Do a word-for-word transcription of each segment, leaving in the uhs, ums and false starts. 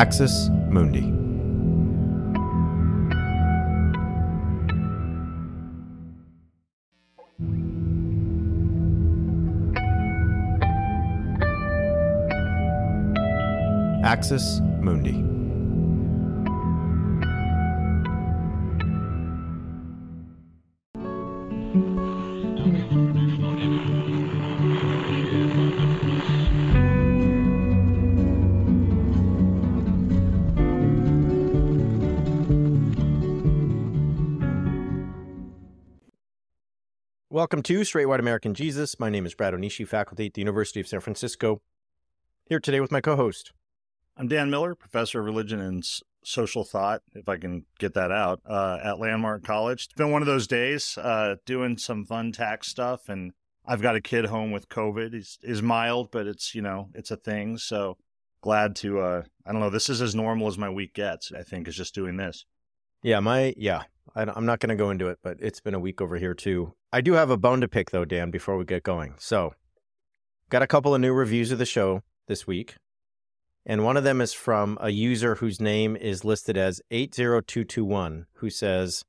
Axis Mundi. Axis Mundi. Welcome to Straight White American Jesus. My name is Brad Onishi, faculty at the University of San Francisco. Here today with my co-host. I'm Dan Miller, professor of religion and social thought, if I can get that out, uh, at Landmark College. It's been one of those days uh, doing some fun tax stuff, and I've got a kid home with COVID. He's, he's mild, but it's, you know, it's a thing. So glad to, uh, I don't know, this is as normal as my week gets, I think, is just doing this. Yeah, my, yeah, I, I'm not going to go into it, but it's been a week over here too. I do have a bone to pick though, Dan, before we get going. So got a couple of new reviews of the show this week. And one of them is from a user whose name is listed as eight zero two two one, who says,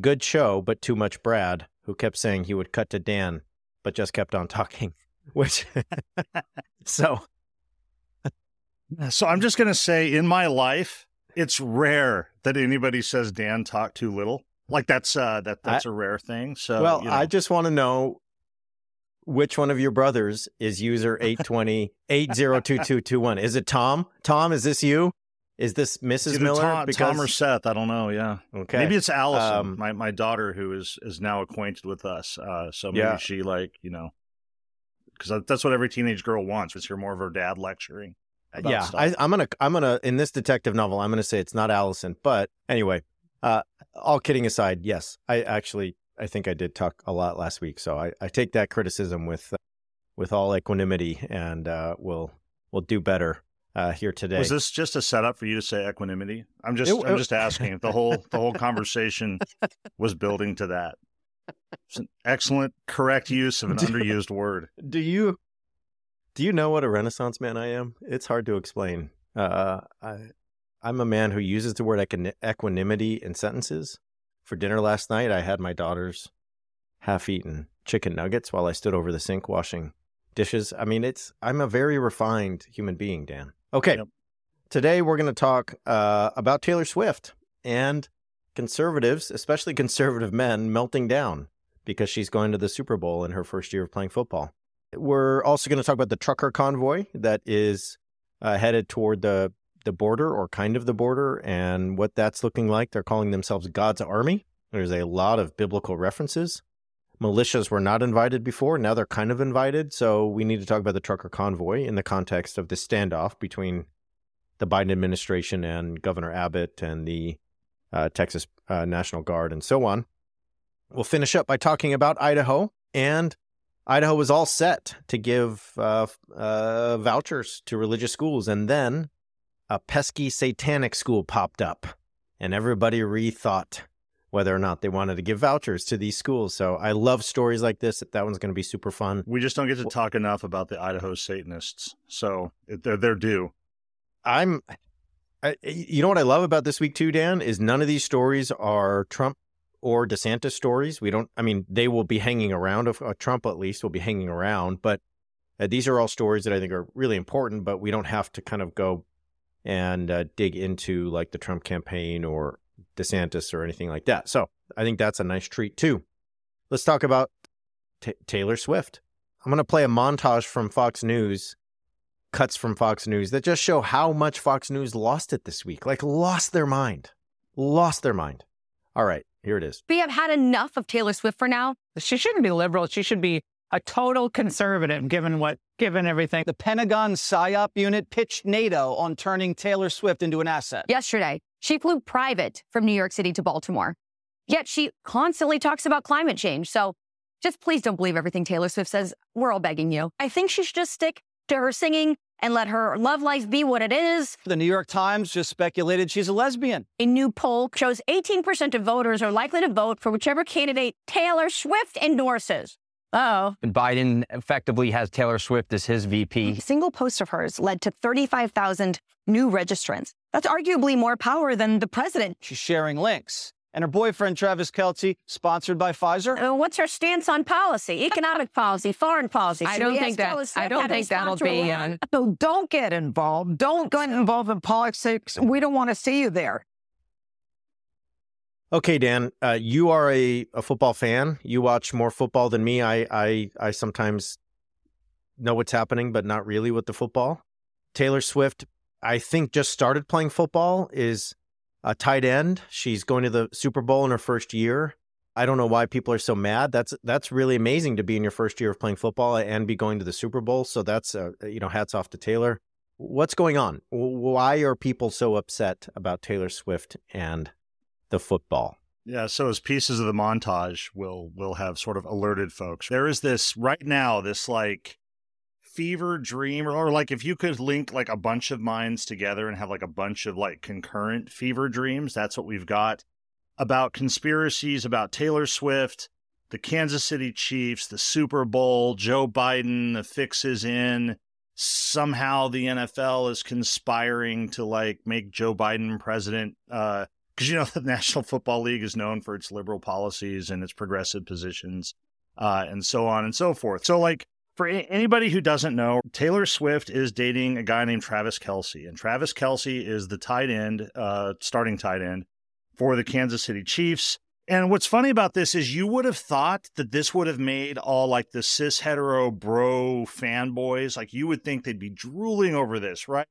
good show, but too much Brad, who kept saying he would cut to Dan, but just kept on talking, which, so. So I'm just going to say, in my life, it's rare that anybody says Dan talked too little. Like that's uh, that that's I, a rare thing. So Well, you know. I just want to know. Which one of your brothers is user eight two zero eight zero two two two one? Is it Tom? Tom, is this you? Is this Missus Either Miller? Tom, because... Tom or Seth? I don't know. Yeah. Okay. Maybe it's Allison, um, my my daughter, who is is now acquainted with us. Uh, so maybe yeah. she like you know, because that's what every teenage girl wants. Was hear more of her dad lecturing. About yeah. Stuff. I, I'm gonna I'm gonna in this detective novel I'm gonna say it's not Allison. But anyway, uh, all kidding aside, yes, I actually. I think I did talk a lot last week, so I, I take that criticism with uh, with all equanimity, and uh, we'll we'll do better uh, here today. Was this just a setup for you to say equanimity? I'm just it, I'm it, just asking if the whole the whole conversation was building to that. It's an excellent, correct use of an do, underused word. Do you do you know what a Renaissance man I am? It's hard to explain. Uh, I I'm a man who uses the word equin- equanimity in sentences. For dinner last night, I had my daughter's half-eaten chicken nuggets while I stood over the sink washing dishes. I mean, it's I'm a very refined human being, Dan. Okay, yep. Today we're going to talk uh, about Taylor Swift and conservatives, especially conservative men, melting down because she's going to the Super Bowl in her first year of playing football. We're also going to talk about the trucker convoy that is uh, headed toward the the border or kind of the border and what that's looking like. They're calling themselves God's Army. There's a lot of biblical references. Militias were not invited before. Now they're kind of invited. So we need to talk about the trucker convoy in the context of the standoff between the Biden administration and Governor Abbott and the uh, Texas uh, National Guard and so on. We'll finish up by talking about Idaho, and Idaho was all set to give uh, uh, vouchers to religious schools. And then a pesky satanic school popped up, and everybody rethought whether or not they wanted to give vouchers to these schools. So I love stories like this. That one's going to be super fun. We just don't get to talk enough about the Idaho Satanists, so they're, they're due. I'm, I, you know what I love about this week too, Dan, is none of these stories are Trump or DeSantis stories. We don't, I mean, they will be hanging around, uh, Trump at least will be hanging around, but uh, these are all stories that I think are really important, but we don't have to kind of go and uh, dig into like the Trump campaign or DeSantis or anything like that. So I think that's a nice treat too. Let's talk about t- Taylor Swift. I'm going to play a montage from Fox News, cuts from Fox News that just show how much Fox News lost it this week, like lost their mind, lost their mind. All right, here it is. We have had enough of Taylor Swift for now. She shouldn't be liberal. She should be a total conservative, given what, given everything. The Pentagon PSYOP unit pitched NATO on turning Taylor Swift into an asset. Yesterday, she flew private from New York City to Baltimore. Yet she constantly talks about climate change. So just please don't believe everything Taylor Swift says. We're all begging you. I think she should just stick to her singing and let her love life be what it is. The New York Times just speculated she's a lesbian. A new poll shows eighteen percent of voters are likely to vote for whichever candidate Taylor Swift endorses. Oh. Biden effectively has Taylor Swift as his V P. A single post of hers led to thirty-five thousand new registrants. That's arguably more power than the president. She's sharing links. And her boyfriend, Travis Kelce, sponsored by Pfizer. Uh, what's her stance on policy, economic policy, foreign policy? I don't think that. I don't think that'll be. On. So don't get involved. Don't get involved in politics. We don't want to see you there. Okay, Dan, uh, you are a, a football fan. You watch more football than me. I, I I sometimes know what's happening, but not really with the football. Taylor Swift, I think, just started playing football. Is a tight end. She's going to the Super Bowl in her first year. I don't know why people are so mad. That's that's really amazing to be in your first year of playing football and be going to the Super Bowl. So that's, uh, you know, hats off to Taylor. What's going on? Why are people so upset about Taylor Swift and the football? Yeah, so as pieces of the montage will will have sort of alerted folks. There is this right now, this like fever dream, or like if you could link like a bunch of minds together and have like a bunch of like concurrent fever dreams, that's what we've got about conspiracies, about Taylor Swift, the Kansas City Chiefs, the Super Bowl, Joe Biden, the fix is in. Somehow the N F L is conspiring to like make Joe Biden president, uh, because, you know, the National Football League is known for its liberal policies and its progressive positions, uh, and so on and so forth. So like, for anybody who doesn't know, Taylor Swift is dating a guy named Travis Kelce, and Travis Kelce is the tight end, uh, starting tight end for the Kansas City Chiefs. And what's funny about this is you would have thought that this would have made all like the cis hetero bro fanboys, like you would think they'd be drooling over this, right?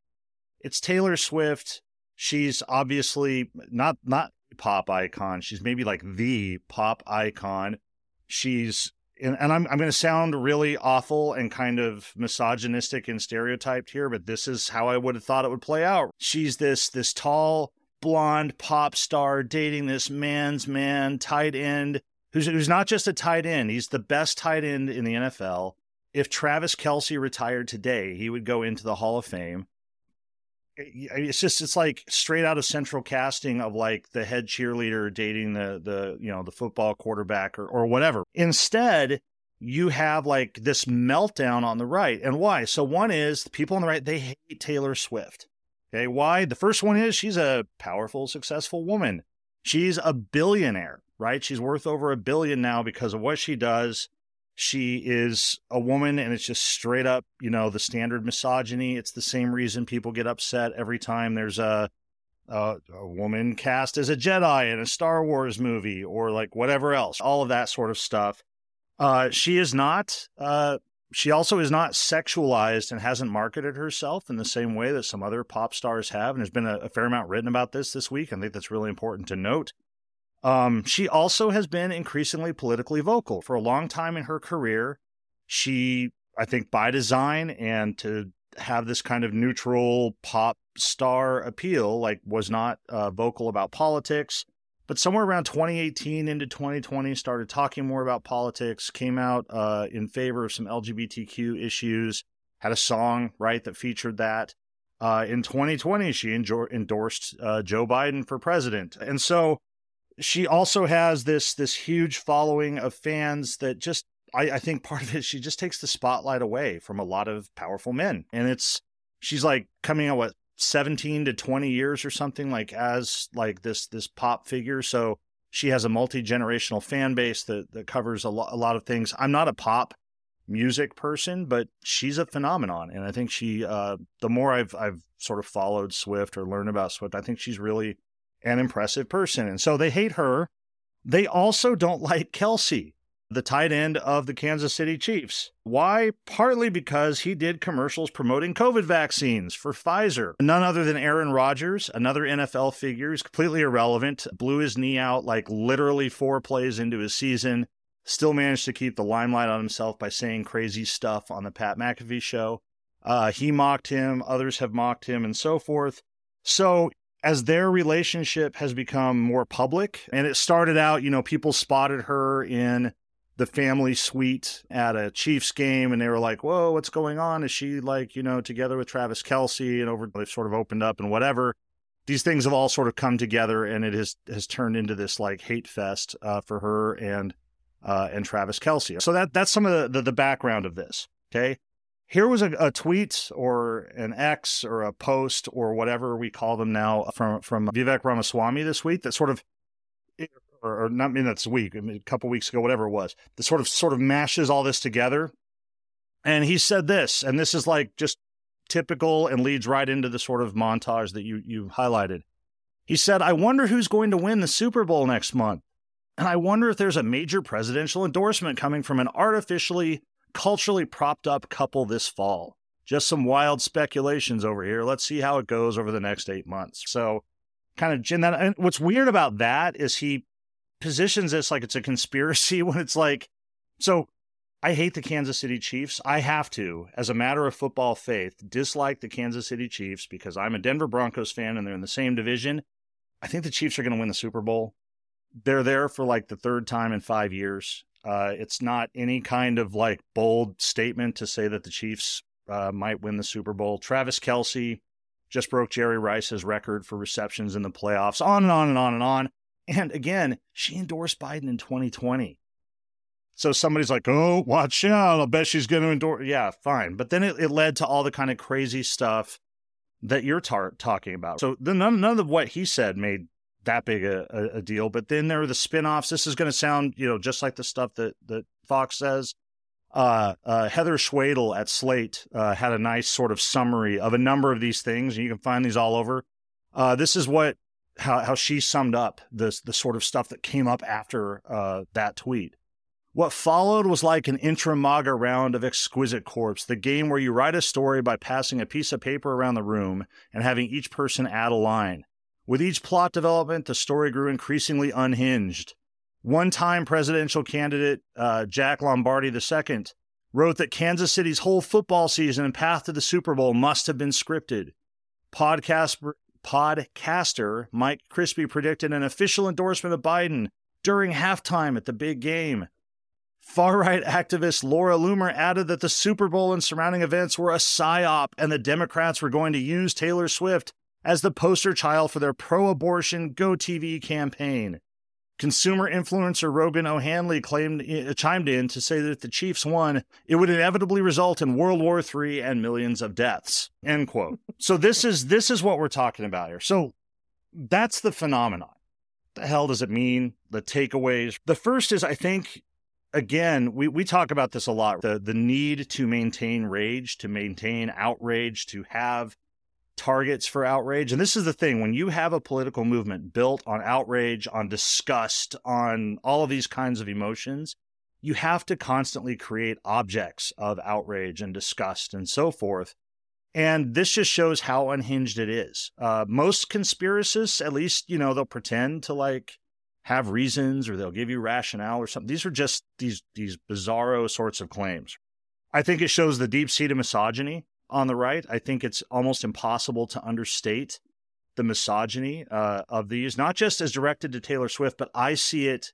It's Taylor Swift. She's obviously not not a pop icon. She's maybe like the pop icon. She's And, and I'm I'm going to sound really awful and kind of misogynistic and stereotyped here, but this is how I would have thought it would play out. She's this this tall, blonde pop star dating this man's man, tight end, who's, who's not just a tight end. He's the best tight end in the N F L. If Travis Kelce retired today, he would go into the Hall of Fame. It's just, it's like straight out of central casting of like the head cheerleader dating the, the, you know, the football quarterback or, or whatever. Instead, you have like this meltdown on the right. And why? So one is the people on the right, they hate Taylor Swift. Okay. Why? The first one is she's a powerful, successful woman. She's a billionaire, right? She's worth over a billion now because of what she does. She is a woman, and it's just straight up, you know, the standard misogyny. It's the same reason people get upset every time there's a, a a woman cast as a Jedi in a Star Wars movie or like whatever else, all of that sort of stuff. Uh, she is not, uh, she also is not sexualized and hasn't marketed herself in the same way that some other pop stars have. And there's been a, a fair amount written about this this week. I think that's really important to note. Um, she also has been increasingly politically vocal for a long time in her career. She, I think by design and to have this kind of neutral pop star appeal, like was not uh, vocal about politics, but somewhere around twenty eighteen into twenty twenty started talking more about politics, came out uh, in favor of some L G B T Q issues, had a song, right, that featured that. Uh, in twenty twenty, she enjo- endorsed uh, Joe Biden for president. And so she also has this this huge following of fans that just, I, I think part of it, she just takes the spotlight away from a lot of powerful men. And it's, she's like coming out, what, seventeen to twenty years or something, like as like this this pop figure. So she has a multi-generational fan base that, that covers a, lo- a lot of things. I'm not a pop music person, but she's a phenomenon. And I think she, uh, the more I've I've sort of followed Swift or learned about Swift, I think she's really an impressive person. And so they hate her. They also don't like Kelce, the tight end of the Kansas City Chiefs. Why? Partly because he did commercials promoting COVID vaccines for Pfizer. None other than Aaron Rodgers, another N F L figure who's completely irrelevant, blew his knee out like literally four plays into his season, still managed to keep the limelight on himself by saying crazy stuff on the Pat McAfee show. Uh, he mocked him, others have mocked him, and so forth. So as their relationship has become more public, and it started out, you know, people spotted her in the family suite at a Chiefs game, and they were like, whoa, what's going on? Is she like, you know, together with Travis Kelce? And over, they've sort of opened up and whatever. These things have all sort of come together, and it has, has turned into this like hate fest uh, for her and uh, and Travis Kelce. So that that's some of the, the, the background of this. Okay. Here was a, a tweet or an X or a post or whatever we call them now from, from Vivek Ramaswamy this week that sort of, or, or not I mean that's a week, I mean, a couple weeks ago, whatever it was, that sort of sort of mashes all this together. And he said this, and this is like just typical and leads right into the sort of montage that you you highlighted. He said, "I wonder who's going to win the Super Bowl next month. And I wonder if there's a major presidential endorsement coming from an artificially culturally propped up couple this fall. Just some wild speculations over here. Let's see how it goes over the next eight months. So kind of, and, that, and what's weird about that is he positions this like it's a conspiracy when it's like, so I hate the Kansas City Chiefs. I have to, as a matter of football faith, dislike the Kansas City Chiefs because I'm a Denver Broncos fan and they're in the same division. I think the Chiefs are going to win the Super Bowl. They're there for like the third time in five years. Uh, it's not any kind of like bold statement to say that the Chiefs uh, might win the Super Bowl. Travis Kelce just broke Jerry Rice's record for receptions in the playoffs, on and on and on and on. And again, she endorsed Biden in twenty twenty. So somebody's like, oh, watch out. I'll bet she's going to endorse. Yeah, fine. But then it, it led to all the kind of crazy stuff that you're tar- talking about. So the, none, none of what he said made that big a, a deal. But then there are the spinoffs. This is going to sound, you know, just like the stuff that, that Fox says. Uh, uh, Heather Schwedel at Slate uh, had a nice sort of summary of a number of these things. And you can find these all over. Uh, this is what how, how she summed up this, the sort of stuff that came up after uh, that tweet. What followed was like an intra-MAGA round of Exquisite Corpse, the game where you write a story by passing a piece of paper around the room and having each person add a line. With each plot development, the story grew increasingly unhinged. One-time presidential candidate uh, Jack Lombardi the second wrote that Kansas City's whole football season and path to the Super Bowl must have been scripted. Podcast, podcaster Mike Crispy predicted an official endorsement of Biden during halftime at the big game. Far-right activist Laura Loomer added that the Super Bowl and surrounding events were a psyop and the Democrats were going to use Taylor Swift as the poster child for their pro-abortion Go T V campaign. Consumer influencer Rogan O'Hanley claimed, uh, chimed in to say that if the Chiefs won, it would inevitably result in World War Three and millions of deaths, end quote. So this is, this is what we're talking about here. So that's the phenomenon. What the hell does it mean? The takeaways. The first is, I think... Again, we, we talk about this a lot, the, the need to maintain rage, to maintain outrage, to have targets for outrage. And this is the thing, when you have a political movement built on outrage, on disgust, on all of these kinds of emotions, you have to constantly create objects of outrage and disgust and so forth. And this just shows how unhinged it is. Uh, most conspiracists, at least, you know, they'll pretend to like... have reasons, or they'll give you rationale or something. These are just these these bizarro sorts of claims. I think it shows the deep-seated misogyny on the right. I think it's almost impossible to understate the misogyny uh, of these, not just as directed to Taylor Swift, but I see it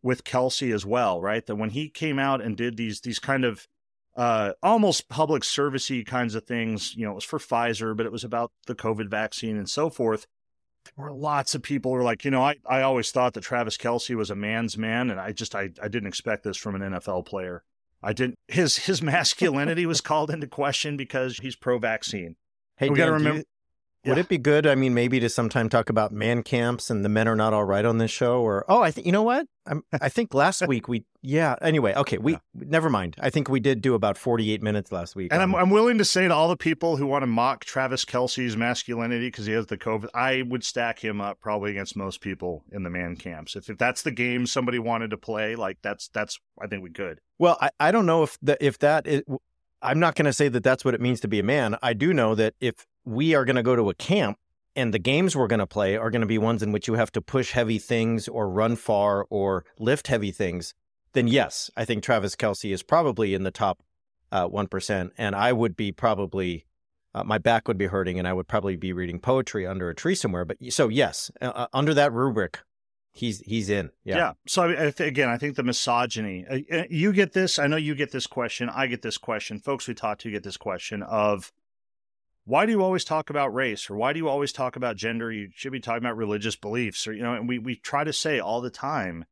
with Kelce as well, right? That when he came out and did these these kind of uh, almost public service-y kinds of things, you know, it was for Pfizer, but it was about the COVID vaccine and so forth. There were lots of people who were like, you know, I, I always thought that Travis Kelce was a man's man, and I just I, I didn't expect this from an N F L player. I didn't. His his masculinity was called into question because he's pro-vaccine. Hey, we got to remember. You, yeah. Would it be good? I mean, maybe to sometime talk about man camps and the men are not all right on this show, or oh, I think you know what? I'm, I think last week we yeah. Anyway, okay, we yeah. never mind. I think we did do about forty-eight minutes last week, and I'm I'm willing to say to all the people who want to mock Travis Kelce's masculinity because he has the COVID, I would stack him up probably against most people in the man camps. If if that's the game somebody wanted to play, like that's that's I think we could. Well, I, I don't know if the, if that is, I'm not going to say that that's what it means to be a man. I do know that if we are going to go to a camp and the games we're going to play are going to be ones in which you have to push heavy things or run far or lift heavy things, then yes, I think Travis Kelce is probably in the top uh, one percent. And I would be probably, uh, my back would be hurting and I would probably be reading poetry under a tree somewhere. But so yes, uh, under that rubric, he's he's in. Yeah. yeah. So I th- again, I think the misogyny, uh, you get this, I know you get this question. I get this question. Folks we talk to get this question of, why do you always talk about race, or why do you always talk about gender? You should be talking about religious beliefs, or, you know, and we, we try to say all the time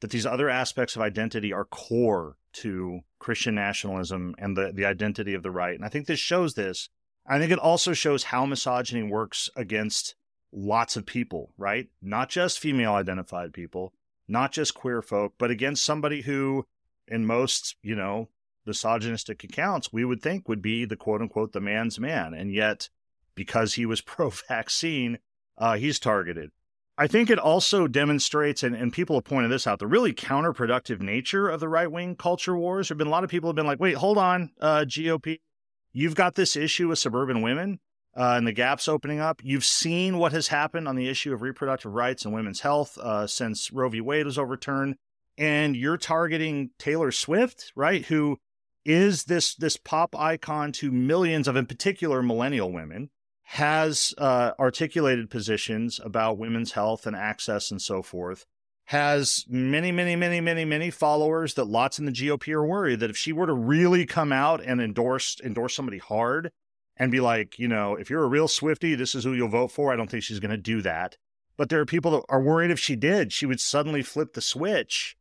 that these other aspects of identity are core to Christian nationalism and the, the identity of the right. And I think this shows this. I think it also shows how misogyny works against lots of people, right? Not just female-identified people, not just queer folk, but against somebody who, in most, you know, misogynistic accounts, we would think would be the quote-unquote the man's man. And yet, because he was pro-vaccine, uh, he's targeted. I think it also demonstrates, and, and people have pointed this out, the really counterproductive nature of the right-wing culture wars. There have been a lot of people have been like, wait, hold on, uh, G O P. You've got this issue with suburban women uh, and the gaps opening up. You've seen what has happened on the issue of reproductive rights and women's health uh, since Roe v. Wade was overturned. And you're targeting Taylor Swift, right, who is this this pop icon to millions of, in particular, millennial women, has uh, articulated positions about women's health and access and so forth, has many, many, many, many, many followers that lots in the G O P are worried that if she were to really come out and endorse endorse somebody hard and be like, you know, if you're a real Swiftie, this is who you'll vote for, I don't think she's going to do that. But there are people that are worried if she did, she would suddenly flip the switch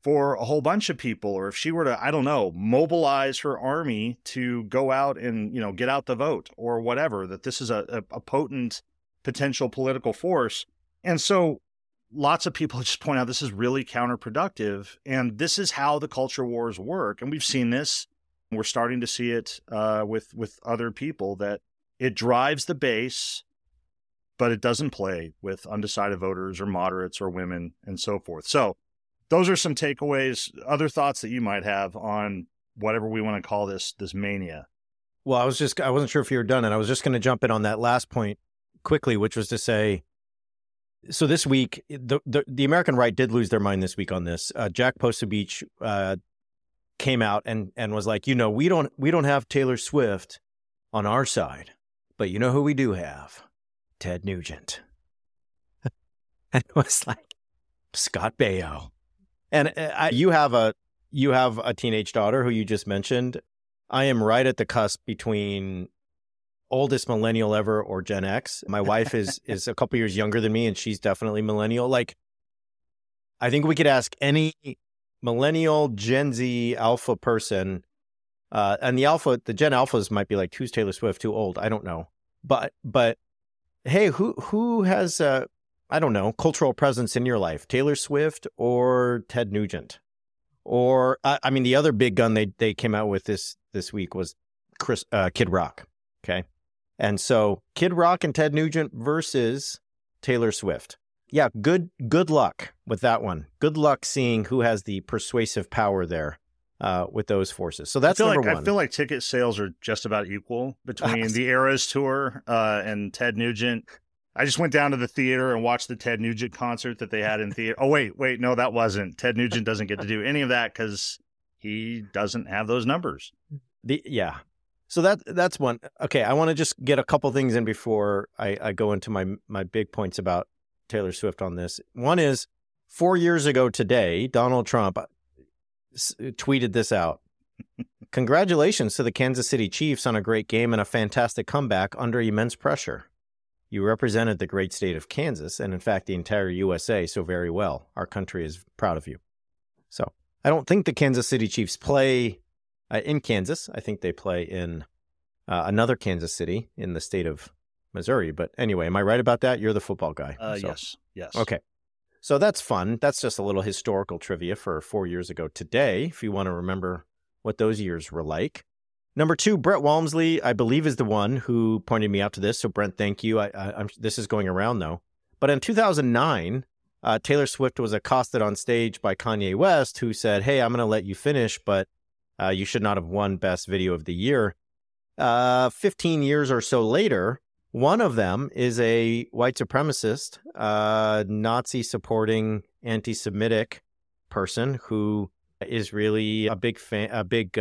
for a whole bunch of people. Or if she were to, I don't know, mobilize her army to go out and, you know, get out the vote or whatever, that this is a, a, a potent potential political force. And so lots of people just point out this is really counterproductive, and this is how the culture wars work. And we've seen this, and we're starting to see it uh, with with other people, that it drives the base, but it doesn't play with undecided voters or moderates or women and so forth. So those are some takeaways. Other thoughts that you might have on whatever we want to call this this mania? Well, I was just I wasn't sure if you were done, and I was just going to jump in on that last point quickly, which was to say, so this week, the, the the American right did lose their mind this week on this. Uh, Jack Posobiec uh, came out and and was like, you know, we don't we don't have Taylor Swift on our side, but you know who we do have? Ted Nugent. And it was like Scott Baio. And I, you have a you have a teenage daughter who you just mentioned. I am right at the cusp between oldest millennial ever or Gen X. My wife is is a couple years younger than me, and she's definitely millennial. Like, I think we could ask any millennial Gen Z alpha person, uh, and the alpha, the Gen Alphas might be like, who's Taylor Swift? Too old? I don't know. But but hey, who who has uh, I don't know, cultural presence in your life? Taylor Swift or Ted Nugent? Or I, I mean, the other big gun they they came out with this this week was Chris uh, Kid Rock. Okay. And so Kid Rock and Ted Nugent versus Taylor Swift. Yeah, good good luck with that one. Good luck seeing who has the persuasive power there uh, with those forces. So that's number like, one. I feel like ticket sales are just about equal between the Eras Tour uh, and Ted Nugent. I just went down to the theater and watched the Ted Nugent concert that they had in theater. Oh, wait, wait. No, that wasn't. Ted Nugent doesn't get to do any of that because he doesn't have those numbers. The Yeah. So that that's one. Okay, I want to just get a couple things in before I, I go into my my big points about Taylor Swift on this. One is, four years ago today, Donald Trump s- tweeted this out. Congratulations to the Kansas City Chiefs on a great game and a fantastic comeback under immense pressure. You represented the great state of Kansas and, in fact, the entire U S A so very well. Our country is proud of you. So I don't think the Kansas City Chiefs play Uh, in Kansas. I think they play in uh, another Kansas city in the state of Missouri. But anyway, am I right about that? You're the football guy. Uh, so. Yes. Yes. Okay. So that's fun. That's just a little historical trivia for four years ago today, if you want to remember what those years were like. Number two, Brett Walmsley, I believe, is the one who pointed me out to this. So, Brent, thank you. I, I, I'm, this is going around, though. But in two thousand nine, uh, Taylor Swift was accosted on stage by Kanye West, who said, hey, I'm going to let you finish, but Uh, you should not have won Best Video of the Year. Uh, fifteen years or so later, one of them is a white supremacist, uh, Nazi-supporting, anti-Semitic person who is really a big fan, a big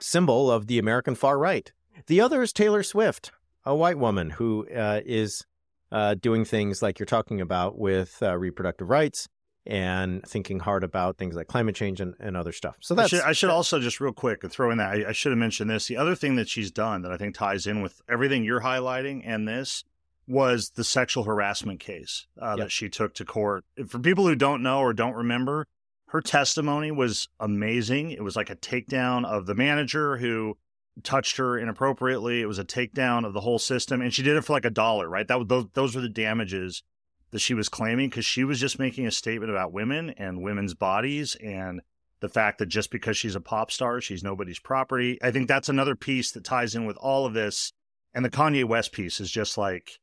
symbol of the American far right. The other is Taylor Swift, a white woman who uh, is uh, doing things like you're talking about with uh, reproductive rights and thinking hard about things like climate change and, and other stuff. So that's, I should, I should also just real quick throw in that I, I should have mentioned this. The other thing that she's done that I think ties in with everything you're highlighting and this was the sexual harassment case uh, yep. that she took to court. For people who don't know or don't remember, Her testimony was amazing. It was like a takedown of the manager who touched her inappropriately. It was a takedown of the whole system. And she did it for like a dollar, right? That was, those, those were the damages that she was claiming, because she was just making a statement about women and women's bodies and the fact that just because she's a pop star, she's nobody's property. I think that's another piece that ties in with all of this. And the Kanye West piece is just like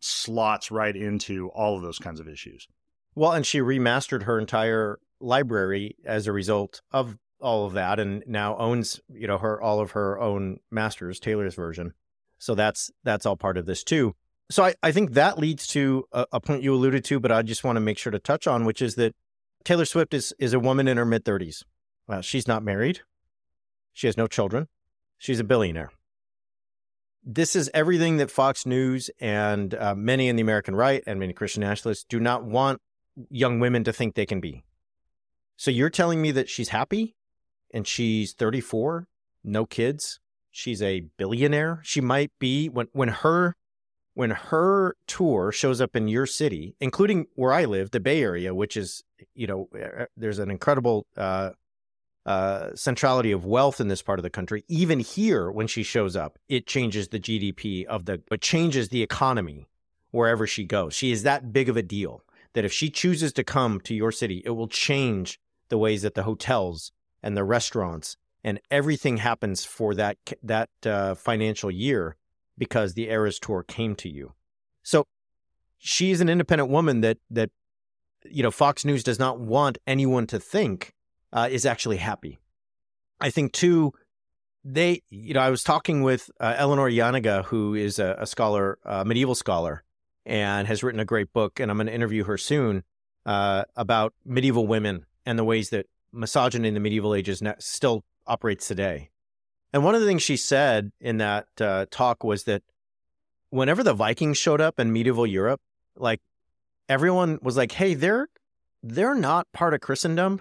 slots right into all of those kinds of issues. Well, and she remastered her entire library as a result of all of that, and now owns, you know, her, all of her own masters, Taylor's version. So that's, that's all part of this too. So I, I think that leads to a, a point you alluded to, but I just want to make sure to touch on, which is that Taylor Swift is, is a woman in her mid thirties. Well, she's not married. She has no children. She's a billionaire. This is everything that Fox News and uh, many in the American right and many Christian nationalists do not want young women to think they can be. So you're telling me that she's happy and she's thirty-four, no kids. She's a billionaire. She might be when, when her, when her tour shows up in your city, including where I live, the Bay Area, which is, you know, there's an incredible uh, uh, centrality of wealth in this part of the country. Even here, when she shows up, it changes the G D P of the, it changes the economy wherever she goes. She is that big of a deal that if she chooses to come to your city, it will change the ways that the hotels and the restaurants and everything happens for that, that uh, financial year, because the Eras Tour came to you. So she's an independent woman that, that, you know, Fox News does not want anyone to think uh, is actually happy. I think too, they, you know, I was talking with uh, Eleanor Yaniga, who is a, a scholar, a medieval scholar, and has written a great book, and I'm going to interview her soon, uh, about medieval women and the ways that misogyny in the medieval ages still operates today. And one of the things she said in that uh, talk was that whenever the Vikings showed up in medieval Europe, like everyone was like, hey, they're they're not part of Christendom.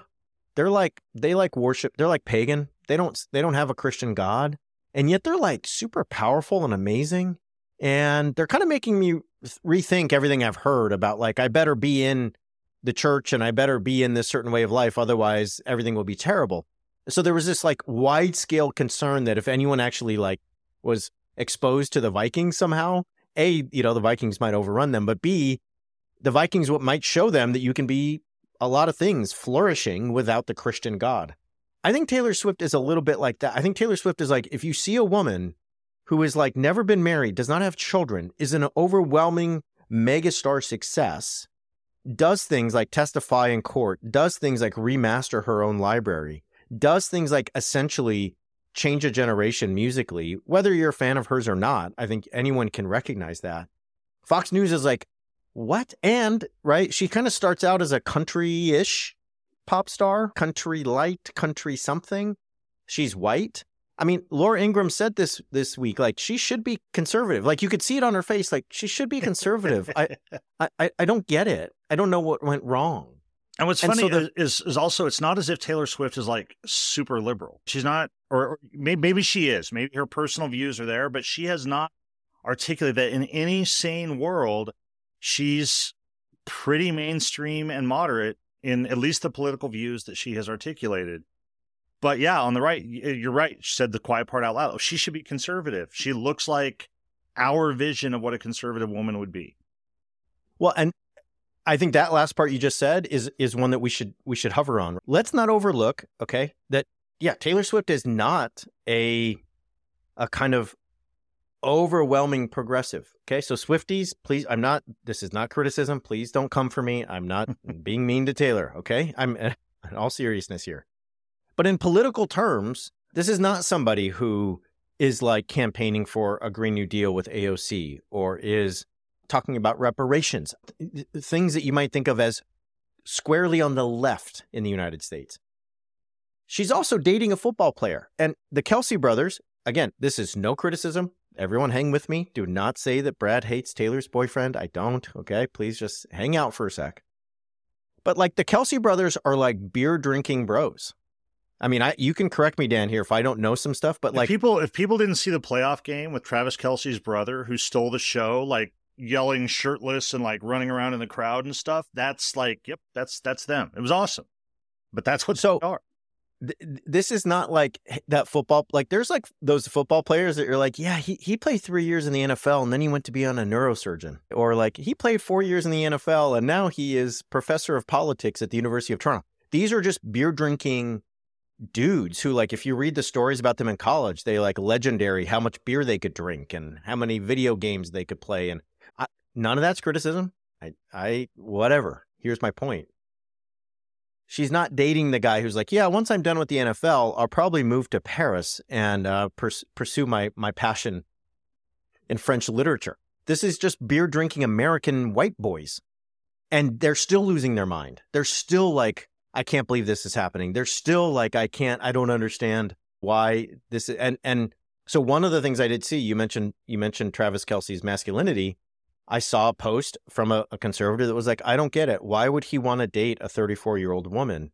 They're like they like worship. They're like pagan. They don't they don't have a Christian God. And yet they're like super powerful and amazing. And they're kind of making me rethink everything I've heard about, like, I better be in the church and I better be in this certain way of life. Otherwise, everything will be terrible. So there was this like wide scale concern that if anyone actually like was exposed to the Vikings somehow, A, you know, the Vikings might overrun them, but B, the Vikings might show them that you can be a lot of things flourishing without the Christian God. I think Taylor Swift is a little bit like that. I think Taylor Swift is like, if you see a woman who is like never been married, does not have children, is an overwhelming megastar success, does things like testify in court, does things like remaster her own library, does things like essentially change a generation musically, whether you're a fan of hers or not. I think anyone can recognize that. Fox News is like, what? And, right, she kind of starts out as a country-ish pop star, country light, country something. She's white. I mean, Laura Ingraham said this this week, like, she should be conservative. Like, you could see it on her face, like, she should be conservative. I, I, I don't get it. I don't know what went wrong. And what's funny and so the, is, is also, it's not as if Taylor Swift is like super liberal. She's not, or maybe, maybe she is. Maybe her personal views are there, but she has not articulated that in any sane world, she's pretty mainstream and moderate in at least the political views that she has articulated. But yeah, on the right, you're right. She said the quiet part out loud. She should be conservative. She looks like our vision of what a conservative woman would be. Well, and I think that last part you just said is is one that we should we should hover on. Let's not overlook, okay, that, yeah, Taylor Swift is not a a kind of overwhelming progressive, okay? So Swifties, please, I'm not, this is not criticism. Please don't come for me. I'm not being mean to Taylor, okay? I'm in all seriousness here. But in political terms, this is not somebody who is like campaigning for a Green New Deal with A O C or is talking about reparations, th- things that you might think of as squarely on the left in the United States. She's also dating a football player. And the Kelce brothers, again, this is no criticism. Everyone hang with me. Do not say that Brad hates Taylor's boyfriend. I don't, okay? Please just hang out for a sec. But like the Kelce brothers are like beer drinking bros. I mean, I you can correct me, Dan, here if I don't know some stuff, but like... If people, if people didn't see the playoff game with Travis Kelce's brother who stole the show, like, yelling shirtless and like running around in the crowd and stuff. That's like, yep, that's, that's them. It was awesome. But that's what so, they are. Th- this is not like that football. Like there's like those football players that you're like, yeah, he, he played three years in the N F L and then he went to be on a neurosurgeon, or like he played four years in the N F L and now he is professor of politics at the University of Toronto. These are just beer drinking dudes who, like, if you read the stories about them in college, they like legendary how much beer they could drink and how many video games they could play. And I, none of that's criticism. I, I, whatever. Here's my point. She's not dating the guy who's like, yeah, once I'm done with the N F L, I'll probably move to Paris and uh, pers- pursue my my passion in French literature. This is just beer drinking American white boys. And they're still losing their mind. They're still like, I can't believe this is happening. They're still like, I can't, I don't understand why this is. And, and so one of the things I did see, you mentioned, you mentioned Travis Kelce's masculinity. I saw a post from a, a conservative that was like, I don't get it. Why would he want to date a thirty-four-year-old woman?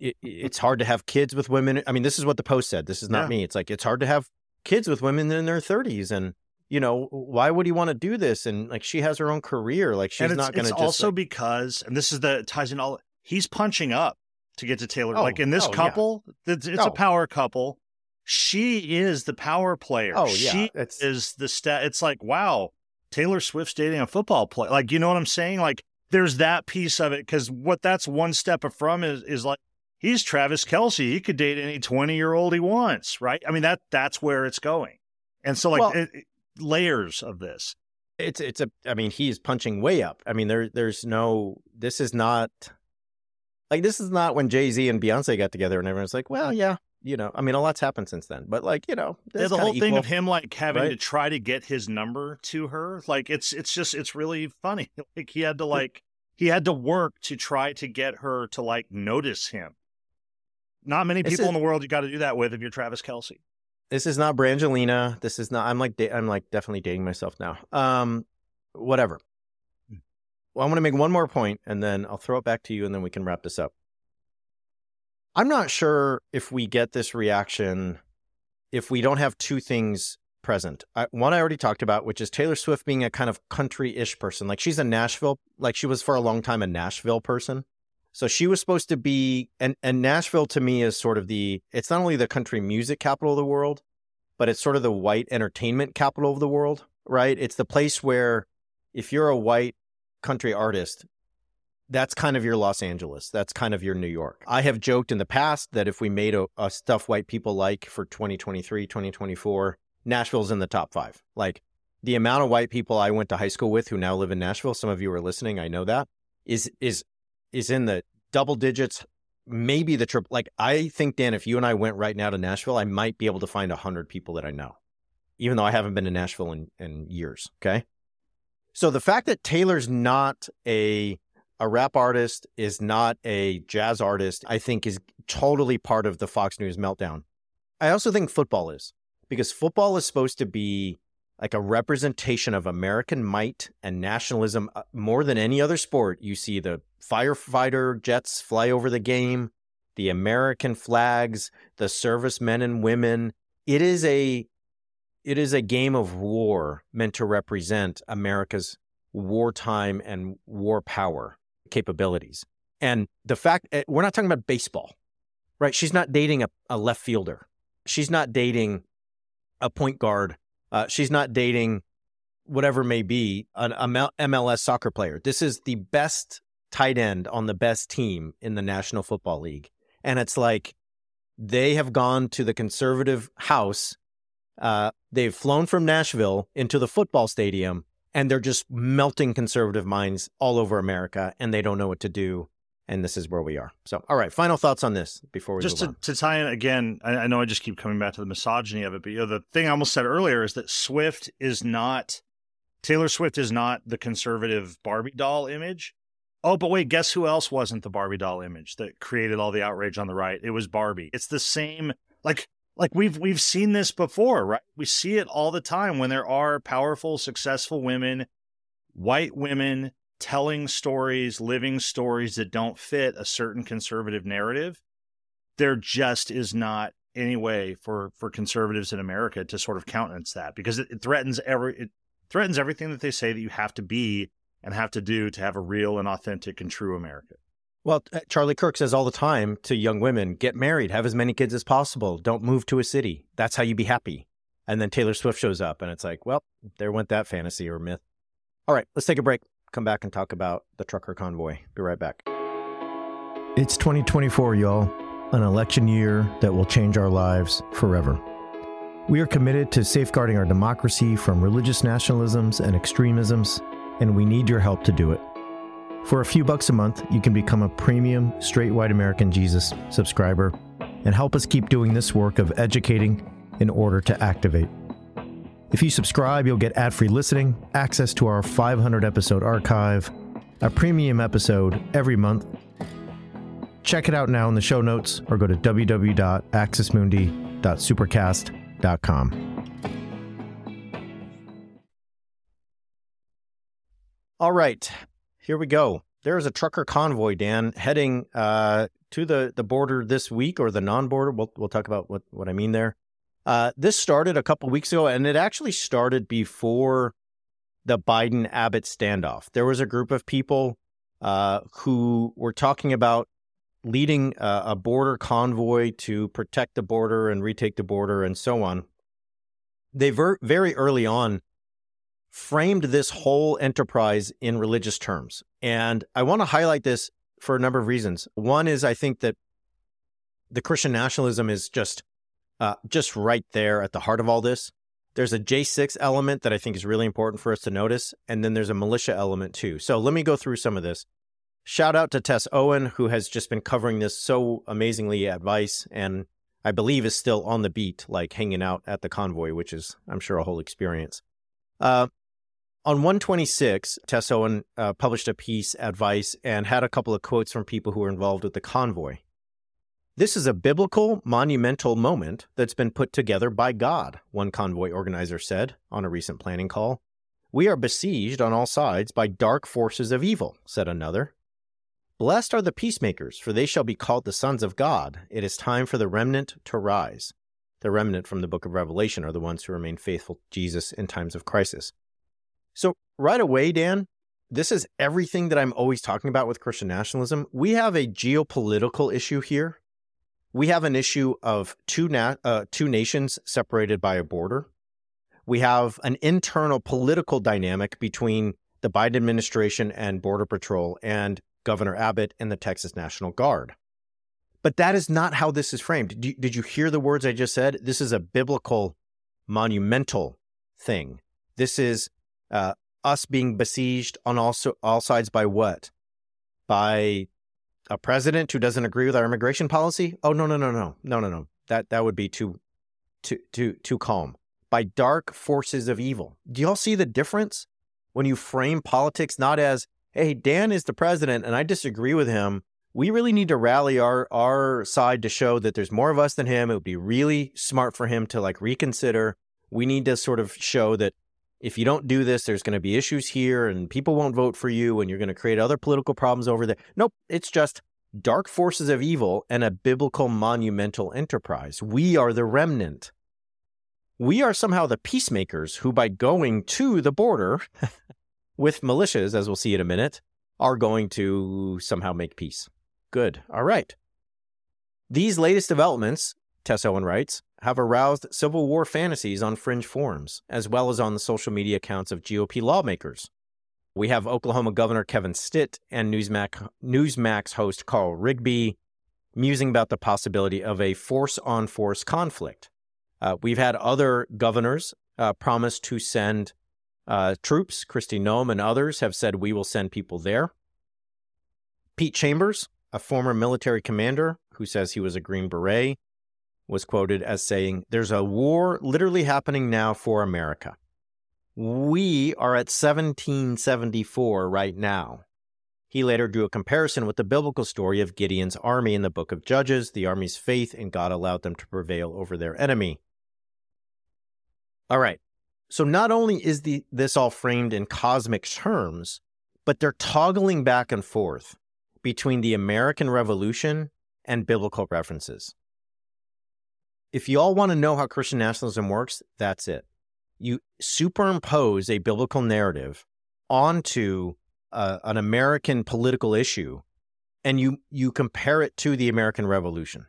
It, it's hard to have kids with women. I mean, this is what the post said. This is not yeah. me. It's like, it's hard to have kids with women in their thirties. And, you know, why would he want to do this? And, like, she has her own career. Like, she's not going to just. It's also like, because, and this is the ties in all, he's punching up to get to Taylor. Oh, like, in this oh, couple, yeah. it's, it's oh. a power couple. She is the power player. Oh, yeah. She it's... is the stat. It's like, wow, Taylor Swift's dating a football player. Like, you know what I'm saying? Like, there's that piece of it. Because what that's one step from is, is like, he's Travis Kelce. He could date any twenty-year-old he wants, right? I mean, that that's where it's going. And so, like, well, it, it, layers of this. It's, it's a, I mean, he's punching way up. I mean, there there's no, this is not, like, this is not when Jay-Z and Beyonce got together and everyone's like, well, yeah. You know, I mean, a lot's happened since then, but like, you know, yeah, the whole equal, thing of him like having right? to try to get his number to her, like it's it's just it's really funny. Like he had to like he had to work to try to get her to like notice him. Not many people is, in the world you got to do that with if you're Travis Kelce. This is not Brangelina. This is not. I'm like I'm like definitely dating myself now. Um, whatever. Well, I want to make one more point, and then I'll throw it back to you, and then we can wrap this up. I'm not sure if we get this reaction if we don't have two things present. I, one I already talked about, which is Taylor Swift being a kind of country-ish person. Like she's a Nashville, like she was for a long time a Nashville person. So she was supposed to be, and, and Nashville to me is sort of the, it's not only the country music capital of the world, but it's sort of the white entertainment capital of the world, right? It's the place where if you're a white country artist, that's kind of your Los Angeles. That's kind of your New York. I have joked in the past that if we made a, a stuff white people like for twenty twenty-three, twenty twenty-four, Nashville's in the top five. Like the amount of white people I went to high school with who now live in Nashville, some of you are listening, I know that, is is is in the double digits, maybe the triple. Like I think, Dan, if you and I went right now to Nashville, I might be able to find one hundred people that I know, even though I haven't been to Nashville in, in years, okay? So the fact that Taylor's not a... a rap artist, is not a jazz artist, I think is totally part of the Fox News meltdown. I also think football is, because football is supposed to be like a representation of American might and nationalism. More than any other sport, you see the firefighter jets fly over the game, the American flags, the servicemen and women. It is a, it is a game of war meant to represent America's wartime and war power capabilities. And the fact, we're not talking about baseball, right? She's not dating a, a left fielder. She's not dating a point guard. Uh, she's not dating whatever may be an M L S soccer player. This is the best tight end on the best team in the National Football League. And it's like, they have gone to the conservative house. Uh, they've flown from Nashville into the football stadium. And they're just melting conservative minds all over America, and they don't know what to do. And this is where we are. So, all right, final thoughts on this before we just move to, to tie in again. I, I know I just keep coming back to the misogyny of it, but you know, the thing I almost said earlier is that Swift is not Taylor Swift is not the conservative Barbie doll image. Oh, but wait, guess who else wasn't the Barbie doll image that created all the outrage on the right? It was Barbie. It's the same, like. Like we've we've seen this before, right? We see it all the time when there are powerful, successful women, white women telling stories, living stories that don't fit a certain conservative narrative. There just is not any way for, for conservatives in America to sort of countenance that, because it, it threatens every it threatens everything that they say that you have to be and have to do to have a real and authentic and true America. Well, Charlie Kirk says all the time to young women, get married, have as many kids as possible. Don't move to a city. That's how you be happy. And then Taylor Swift shows up and it's like, well, there went that fantasy or myth. All right, let's take a break. Come back and talk about the trucker convoy. Be right back. It's twenty twenty-four, y'all, an election year that will change our lives forever. We are committed to safeguarding our democracy from religious nationalisms and extremisms, and we need your help to do it. For a few bucks a month, you can become a premium Straight White American Jesus subscriber and help us keep doing this work of educating in order to activate. If you subscribe, you'll get ad-free listening, access to our five hundred episode archive, a premium episode every month. Check it out now in the show notes or go to w w w dot axis mundi dot supercast dot com. All right. Here we go. There is a trucker convoy, Dan, heading uh, to the, the border this week, or the non-border. We'll we'll talk about what, what I mean there. Uh, this started a couple weeks ago, and it actually started before the Biden-Abbott standoff. There was a group of people uh, who were talking about leading a, a border convoy to protect the border and retake the border and so on. They ver- very early on framed this whole enterprise in religious terms. And I want to highlight this for a number of reasons. One is I think that the Christian nationalism is just uh, just right there at the heart of all this. There's a J six element that I think is really important for us to notice, and then there's a militia element too. So let me go through some of this. Shout out to Tess Owen, who has just been covering this so amazingly at Vice, and I believe is still on the beat, like hanging out at the convoy, which is, I'm sure, a whole experience. Uh, On one twenty-six, Tess Owen uh, published a piece at Vice and had a couple of quotes from people who were involved with the convoy. This is a biblical, monumental moment that's been put together by God, one convoy organizer said on a recent planning call. We are besieged on all sides by dark forces of evil, said another. Blessed are the peacemakers, for they shall be called the sons of God. It is time for the remnant to rise. The remnant from the Book of Revelation are the ones who remain faithful to Jesus in times of crisis. So right away, Dan, this is everything that I'm always talking about with Christian nationalism. We have a geopolitical issue here. We have an issue of two na- uh, two nations separated by a border. We have an internal political dynamic between the Biden administration and Border Patrol and Governor Abbott and the Texas National Guard. But that is not how this is framed. D- did you hear the words I just said? This is a biblical, monumental thing. This is Uh, us being besieged on all, so, all sides by what? By a president who doesn't agree with our immigration policy? Oh, no, no, no, no, no, no, no. That that would be too, too, too, too calm. By dark forces of evil. Do y'all see the difference when you frame politics not as, hey, Dan is the president and I disagree with him. We really need to rally our our side to show that there's more of us than him. It would be really smart for him to like reconsider. We need to sort of show that if you don't do this, there's going to be issues here and people won't vote for you and you're going to create other political problems over there. Nope, it's just dark forces of evil and a biblical monumental enterprise. We are the remnant. We are somehow the peacemakers who, by going to the border with militias, as we'll see in a minute, are going to somehow make peace. Good. All right. These latest developments, Tess Owen writes, have aroused Civil War fantasies on fringe forums, as well as on the social media accounts of G O P lawmakers. We have Oklahoma Governor Kevin Stitt and Newsmax, Newsmax host Carl Rigby musing about the possibility of a force-on-force conflict. Uh, we've had other governors uh, promise to send uh, troops. Kristi Noem and others have said, we will send people there. Pete Chambers, a former military commander who says he was a Green Beret, was quoted as saying, there's a war literally happening now for America. We are at seventeen seventy-four right now. He later drew a comparison with the biblical story of Gideon's army in the Book of Judges. The army's faith in God allowed them to prevail over their enemy. All right. So not only is the, this all framed in cosmic terms, but they're toggling back and forth between the American Revolution and biblical references. If you all want to know how Christian nationalism works, that's it. You superimpose a biblical narrative onto uh, an American political issue, and you you compare it to the American Revolution.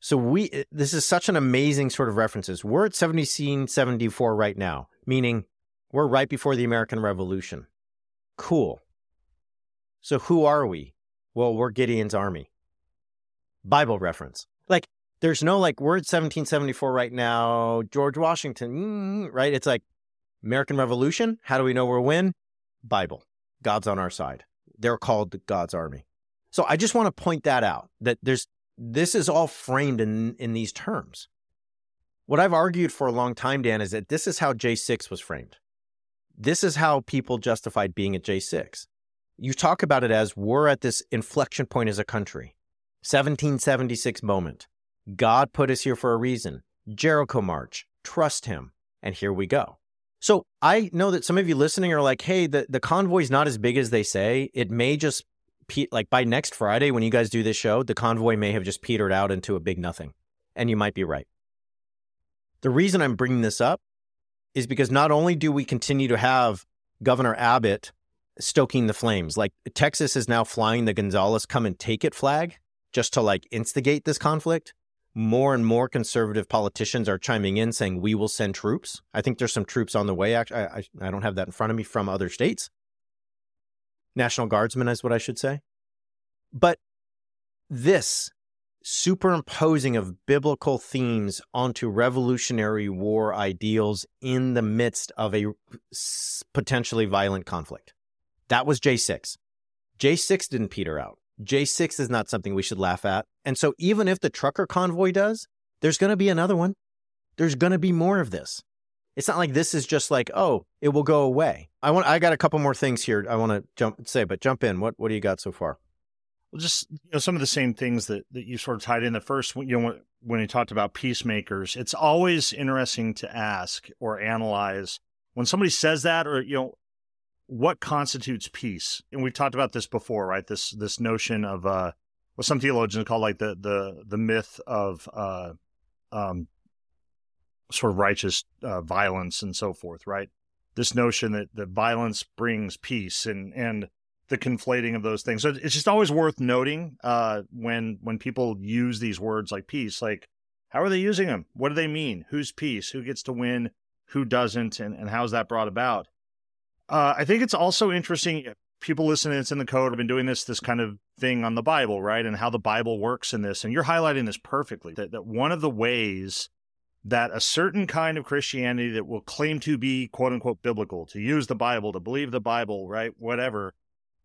So we this is such an amazing sort of references. We're at seventeen seventy-four right now, meaning we're right before the American Revolution. Cool. So who are we? Well, we're Gideon's army. Bible reference. Like, there's no like, we're at seventeen seventy-four right now, George Washington, right? It's like, American Revolution, how do we know we'll win? Bible. God's on our side. They're called God's army. So I just want to point that out, that there's this is all framed in, in these terms. What I've argued for a long time, Dan, is that this is how J six was framed. This is how people justified being at J six. You talk about it as we're at this inflection point as a country. seventeen seventy-six moment. God put us here for a reason. Jericho March. Trust him. And here we go. So I know that some of you listening are like, hey, the, the convoy's not as big as they say. It may just, pe- like by next Friday when you guys do this show, the convoy may have just petered out into a big nothing. And you might be right. The reason I'm bringing this up is because not only do we continue to have Governor Abbott stoking the flames, like Texas is now flying the Gonzales come and take it flag just to like instigate this conflict. More and more conservative politicians are chiming in saying, we will send troops. I think there's some troops on the way. Actually, I, I don't have that in front of me from other states. National Guardsmen is what I should say. But this superimposing of biblical themes onto Revolutionary War ideals in the midst of a potentially violent conflict. That was J six. J six didn't peter out. J six is not something we should laugh at. And so even if the trucker convoy does, there's going to be another one. There's going to be more of this. It's not like this is just like, oh, it will go away. I want. I got a couple more things here I want to jump say, but jump in. What What do you got so far? Well, just you know, some of the same things that, that you sort of tied in. The first, you know, when you talked about peacemakers, it's always interesting to ask or analyze when somebody says that or, you know, what constitutes peace? And we've talked about this before, right? This this notion of uh, what some theologians call like the the the myth of uh, um, sort of righteous uh, violence and so forth, right? This notion that, that violence brings peace and and the conflating of those things. So it's just always worth noting uh, when when people use these words like peace, like how are they using them? What do they mean? Who's peace? Who gets to win? Who doesn't? And and how's that brought about? Uh, I think it's also interesting, people listening, it's in the code, have been doing this this kind of thing on the Bible, right, and how the Bible works in this. And you're highlighting this perfectly, that, that one of the ways that a certain kind of Christianity that will claim to be, quote-unquote, biblical, to use the Bible, to believe the Bible, right, whatever,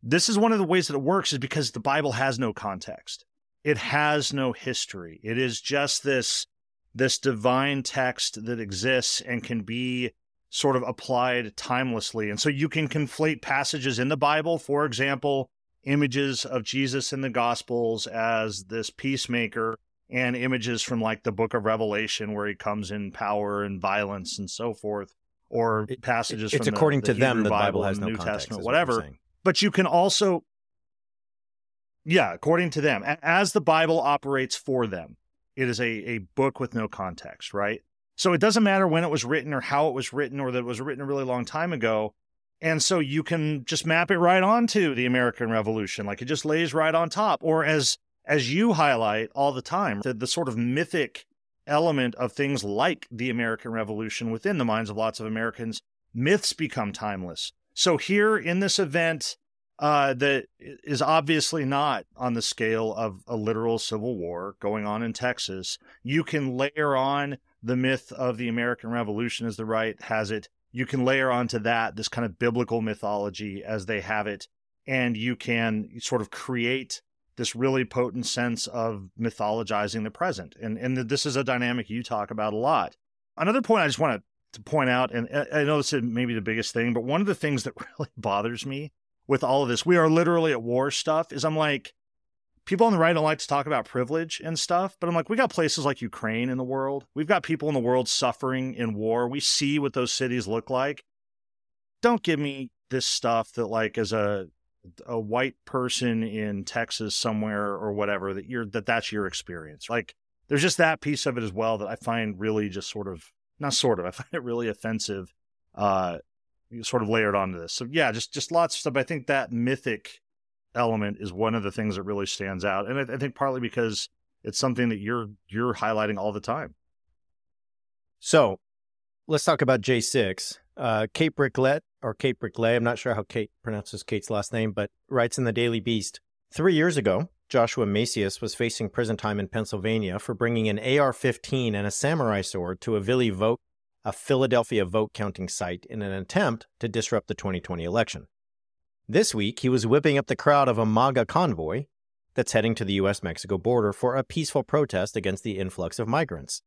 this is one of the ways that it works is because the Bible has no context. It has no history. It is just this this divine text that exists and can be sort of applied timelessly. And so you can conflate passages in the Bible, for example, images of Jesus in the Gospels as this peacemaker and images from like the Book of Revelation where he comes in power and violence and so forth, or it, passages it, it's from according the, the to Hebrew them, the Bible, Bible has no New context, Testament, whatever. But you can also, yeah, according to them, as the Bible operates for them, it is a, a book with no context, right? So it doesn't matter when it was written or how it was written or that it was written a really long time ago. And so you can just map it right onto the American Revolution. Like it just lays right on top. Or as as you highlight all the time, the, the sort of mythic element of things like the American Revolution within the minds of lots of Americans, myths become timeless. So here in this event uh, that is obviously not on the scale of a literal civil war going on in Texas, you can layer on the myth of the American Revolution, as the right has it. You can layer onto that this kind of biblical mythology as they have it, and you can sort of create this really potent sense of mythologizing the present. And and this is a dynamic you talk about a lot. Another point I just want to point out, and I know this is maybe the biggest thing, but one of the things that really bothers me with all of this, we are literally at war stuff, is I'm like, people on the right don't like to talk about privilege and stuff, but I'm like, we got places like Ukraine in the world. We've got people in the world suffering in war. We see what those cities look like. Don't give me this stuff that, like, as a a white person in Texas somewhere or whatever, that you're that that's your experience. Like, there's just that piece of it as well that I find really just sort of not sort of I find it really offensive, uh, sort of layered onto this. So yeah, just just lots of stuff. I think that mythic element is one of the things that really stands out. And I, th- I think partly because it's something that you're you're highlighting all the time. So let's talk about J six. Uh, Kate Bricklett, or Kate Brickley, I'm not sure how Kate pronounces Kate's last name, but writes in the Daily Beast, three years ago, Joshua Macias was facing prison time in Pennsylvania for bringing an A R fifteen and a samurai sword to a Philly vote, a Philadelphia vote counting site in an attempt to disrupt the twenty twenty election. This week, he was whipping up the crowd of a MAGA convoy that's heading to the U S Mexico border for a peaceful protest against the influx of migrants.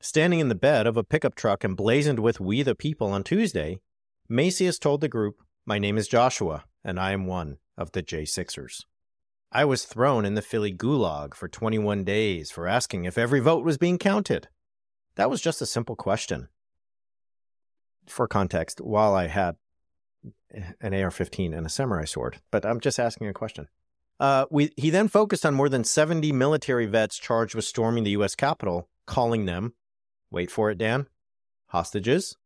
Standing in the bed of a pickup truck emblazoned with "We the People" on Tuesday, Macias told the group, "My name is Joshua, and I am one of the J sixers. I was thrown in the Philly gulag for twenty-one days for asking if every vote was being counted. That was just a simple question." For context, while I had an A R fifteen and a samurai sword, but I'm just asking a question. Uh, we, he then focused on more than seventy military vets charged with storming the U S Capitol, calling them, wait for it, Dan, hostages.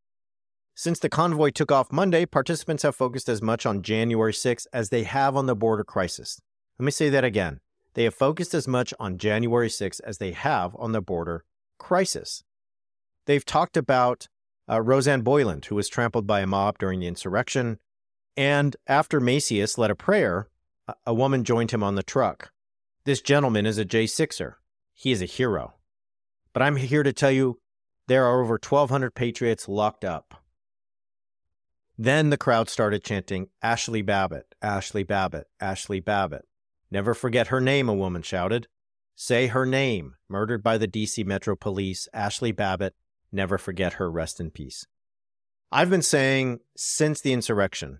Since the convoy took off Monday, participants have focused as much on January sixth as they have on the border crisis. Let me say that again. They have focused as much on January sixth as they have on the border crisis. They've talked about uh, Roseanne Boyland, who was trampled by a mob during the insurrection. And after Macias led a prayer, a woman joined him on the truck. This gentleman is a J sixer. He is a hero. But I'm here to tell you there are over twelve hundred patriots locked up. Then the crowd started chanting, Ashley Babbitt, Ashley Babbitt, Ashley Babbitt. Never forget her name, a woman shouted. Say her name, murdered by the D C Metro Police, Ashley Babbitt. Never forget her, rest in peace. I've been saying since the insurrection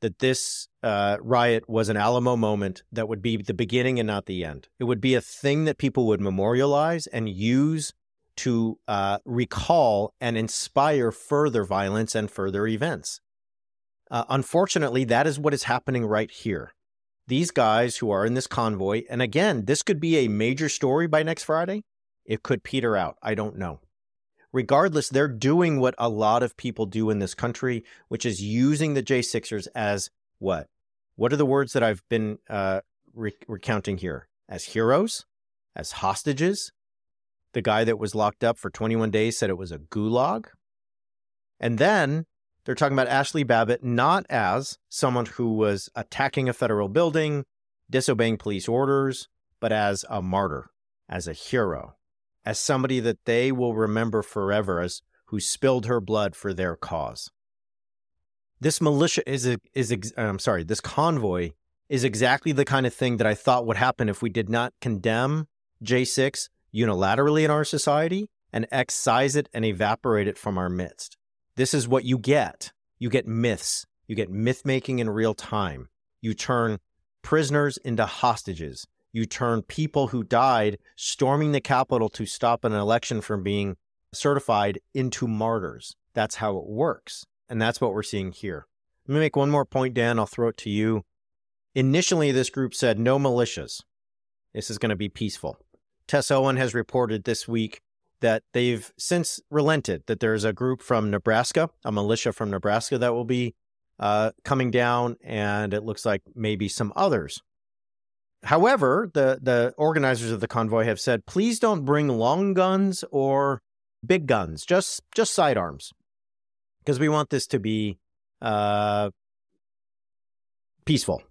that this uh, riot was an Alamo moment that would be the beginning and not the end. It would be a thing that people would memorialize and use to uh, recall and inspire further violence and further events. Uh, unfortunately, that is what is happening right here. These guys who are in this convoy, and again, this could be a major story by next Friday. It could peter out. I don't know. Regardless, they're doing what a lot of people do in this country, which is using the J sixers as what? What are the words that I've been uh, re- recounting here? As heroes? As hostages? The guy that was locked up for twenty-one days said it was a gulag? And then they're talking about Ashley Babbitt not as someone who was attacking a federal building, disobeying police orders, but as a martyr, as a hero, as somebody that they will remember forever as who spilled her blood for their cause. This militia is, a, is ex- I'm sorry, this convoy is exactly the kind of thing that I thought would happen if we did not condemn J six unilaterally in our society and excise it and evaporate it from our midst. This is what you get. You get myths. You get myth-making in real time. You turn prisoners into hostages. You turn people who died storming the Capitol to stop an election from being certified into martyrs. That's how it works. And that's what we're seeing here. Let me make one more point, Dan. I'll throw it to you. Initially, this group said no militias. This is going to be peaceful. Tess Owen has reported this week that they've since relented, that there's a group from Nebraska, a militia from Nebraska that will be uh, coming down, and it looks like maybe some others. However, the, the organizers of the convoy have said, please don't bring long guns or big guns, just just sidearms, because we want this to be uh, peaceful.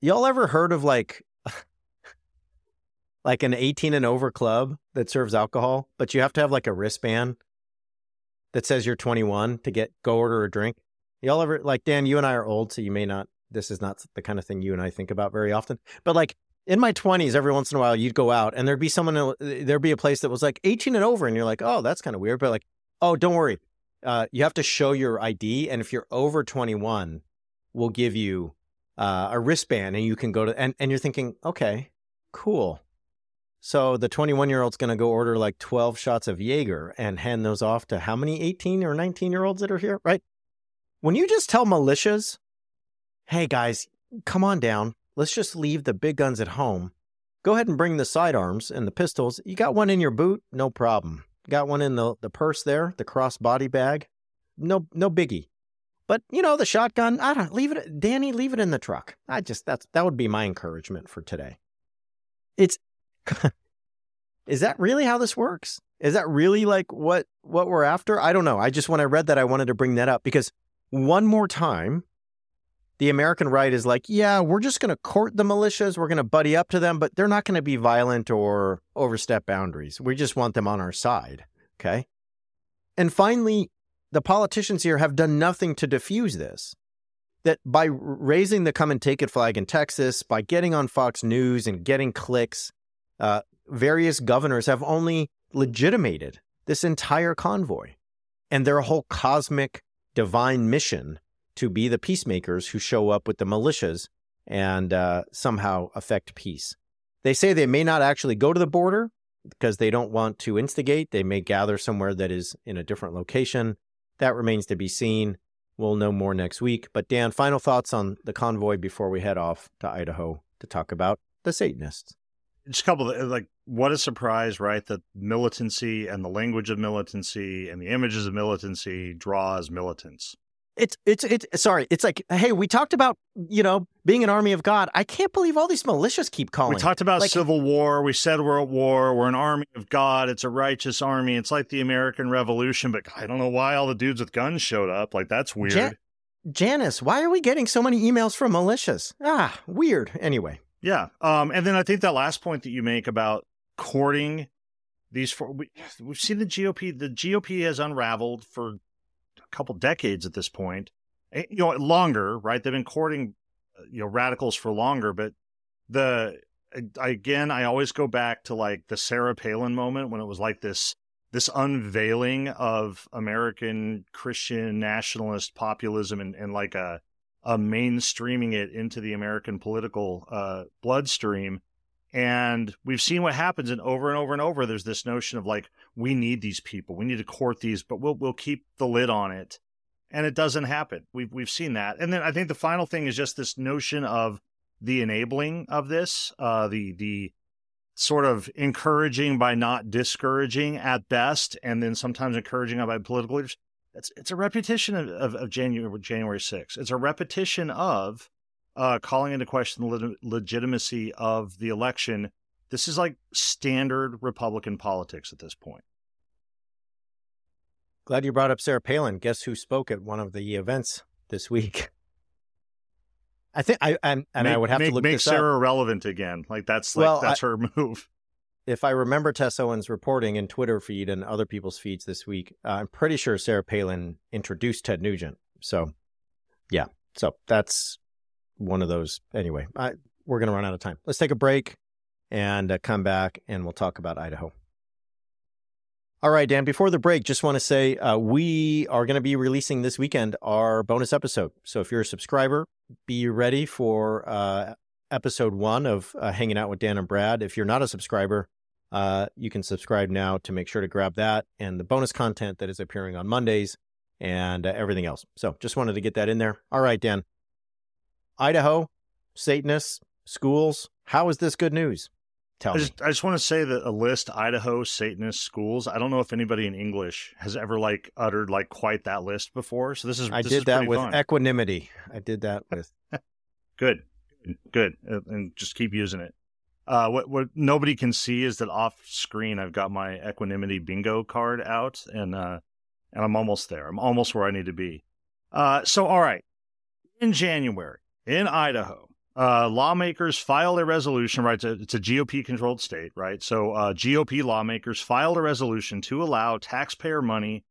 Y'all ever heard of like like an eighteen and over club that serves alcohol, but you have to have like a wristband that says you're twenty-one to get go order a drink? Y'all ever, like, Dan, you and I are old, so you may not. This is not the kind of thing you and I think about very often. But like in my twenties, every once in a while, you'd go out and there'd be someone, there'd be a place that was like eighteen and over. And you're like, oh, that's kind of weird. But like, oh, don't worry. Uh, you have to show your I D. And if you're over twenty-one, we'll give you uh, a wristband and you can go to, and, and you're thinking, okay, cool. So the twenty-one-year-old's going to go order like twelve shots of Jaeger and hand those off to how many eighteen or nineteen-year-olds that are here, right? When you just tell militias, hey guys, come on down. Let's just leave the big guns at home. Go ahead and bring the sidearms and the pistols. You got one in your boot? No problem. Got one in the, the purse there, the crossbody bag? No no biggie. But, you know, the shotgun, I don't leave it. Danny, leave it in the truck. I just that's that would be my encouragement for today. It's is that really how this works? Is that really like what what we're after? I don't know. I just when I read that, I wanted to bring that up, because one more time, the American right is like, yeah, we're just going to court the militias. We're going to buddy up to them, but they're not going to be violent or overstep boundaries. We just want them on our side. OK. And finally, the politicians here have done nothing to defuse this, that by raising the come and take it flag in Texas, by getting on Fox News and getting clicks, uh, various governors have only legitimated this entire convoy and their whole cosmic divine mission to be the peacemakers who show up with the militias and uh, somehow affect peace. They say they may not actually go to the border because they don't want to instigate. They may gather somewhere that is in a different location. That remains to be seen. We'll know more next week. But Dan, final thoughts on the convoy before we head off to Idaho to talk about the Satanists. Just a couple of, like, what a surprise, right? That militancy and the language of militancy and the images of militancy draws militants. It's, it's, it's, sorry. It's like, hey, we talked about, you know, being an army of God. I can't believe all these militias keep calling. We talked about like, civil war. We said we're at war. We're an army of God. It's a righteous army. It's like the American Revolution, but I don't know why all the dudes with guns showed up. Like, that's weird. Jan- Janice, why are we getting so many emails from militias? Ah, weird. Anyway. Yeah. Um, and then I think that last point that you make about courting these four, we, we've seen the G O P. The G O P has unraveled for couple decades at this point, you know, longer, right? They've been courting, you know, radicals for longer, but the, again, I always go back to like the Sarah Palin moment when it was like this, this unveiling of American Christian nationalist populism and, and like a, a mainstreaming it into the American political uh, bloodstream. And we've seen what happens, and over and over and over, there's this notion of like, we need these people, we need to court these, but we'll we'll keep the lid on it, and it doesn't happen. We've we've seen that. And then I think the final thing is just this notion of the enabling of this, uh, the the sort of encouraging by not discouraging at best, and then sometimes encouraging by political leaders. It's it's a repetition of of, of January January sixth. It's a repetition of uh, calling into question the leg- legitimacy of the election. This is like standard Republican politics at this point. Glad you brought up Sarah Palin. Guess who spoke at one of the events this week? I think I and, and make, I would have make, to look make this Sarah up. Relevant again. Like that's like, well, that's I, her move. If I remember Tess Owen's reporting in Twitter feed and other people's feeds this week, uh, I'm pretty sure Sarah Palin introduced Ted Nugent. So yeah, so that's one of those. Anyway, I, we're going to run out of time. Let's take a break and uh, come back and we'll talk about Idaho. All right, Dan, before the break, just want to say uh, we are going to be releasing this weekend our bonus episode. So if you're a subscriber, be ready for uh, episode one of uh, Hanging Out with Dan and Brad. If you're not a subscriber, uh, you can subscribe now to make sure to grab that and the bonus content that is appearing on Mondays and uh, everything else. So just wanted to get that in there. All right, Dan. Idaho, Satanists, schools. How is this good news? Tell I just, me. I just want to say that a list, Idaho, Satanist schools. I don't know if anybody in English has ever like uttered like quite that list before. So this is I this did is that with fun. Equanimity. I did that with. Good, good. And just keep using it. Uh, what, what nobody can see is that off screen, I've got my equanimity bingo card out and, uh, and I'm almost there. I'm almost where I need to be. Uh, so, all right. In January, in Idaho, uh, lawmakers filed a resolution, right? It's a, it's a G O P-controlled state, right? So uh, G O P lawmakers filed a resolution to allow taxpayer money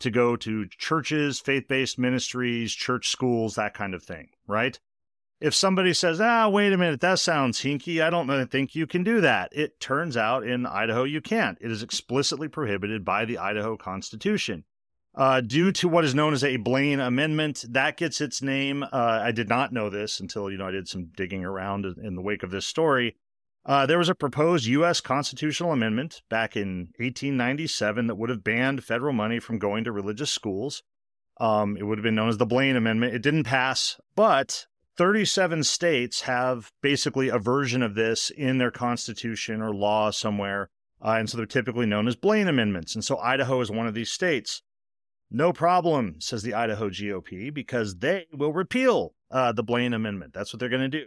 to go to churches, faith-based ministries, church schools, that kind of thing, right? If somebody says, ah, wait a minute, that sounds hinky, I don't really think you can do that. It turns out in Idaho you can't. It is explicitly prohibited by the Idaho Constitution. Uh, due to what is known as a Blaine Amendment, that gets its name. Uh, I did not know this until, you know, I did some digging around in the wake of this story. Uh, there was a proposed U S constitutional amendment back in eighteen ninety-seven that would have banned federal money from going to religious schools. Um, it would have been known as the Blaine Amendment. It didn't pass, but thirty-seven states have basically a version of this in their constitution or law somewhere. Uh, and so they're typically known as Blaine Amendments. And so Idaho is one of these states. No problem, says the Idaho G O P, because they will repeal uh, the Blaine Amendment. That's what they're going to do.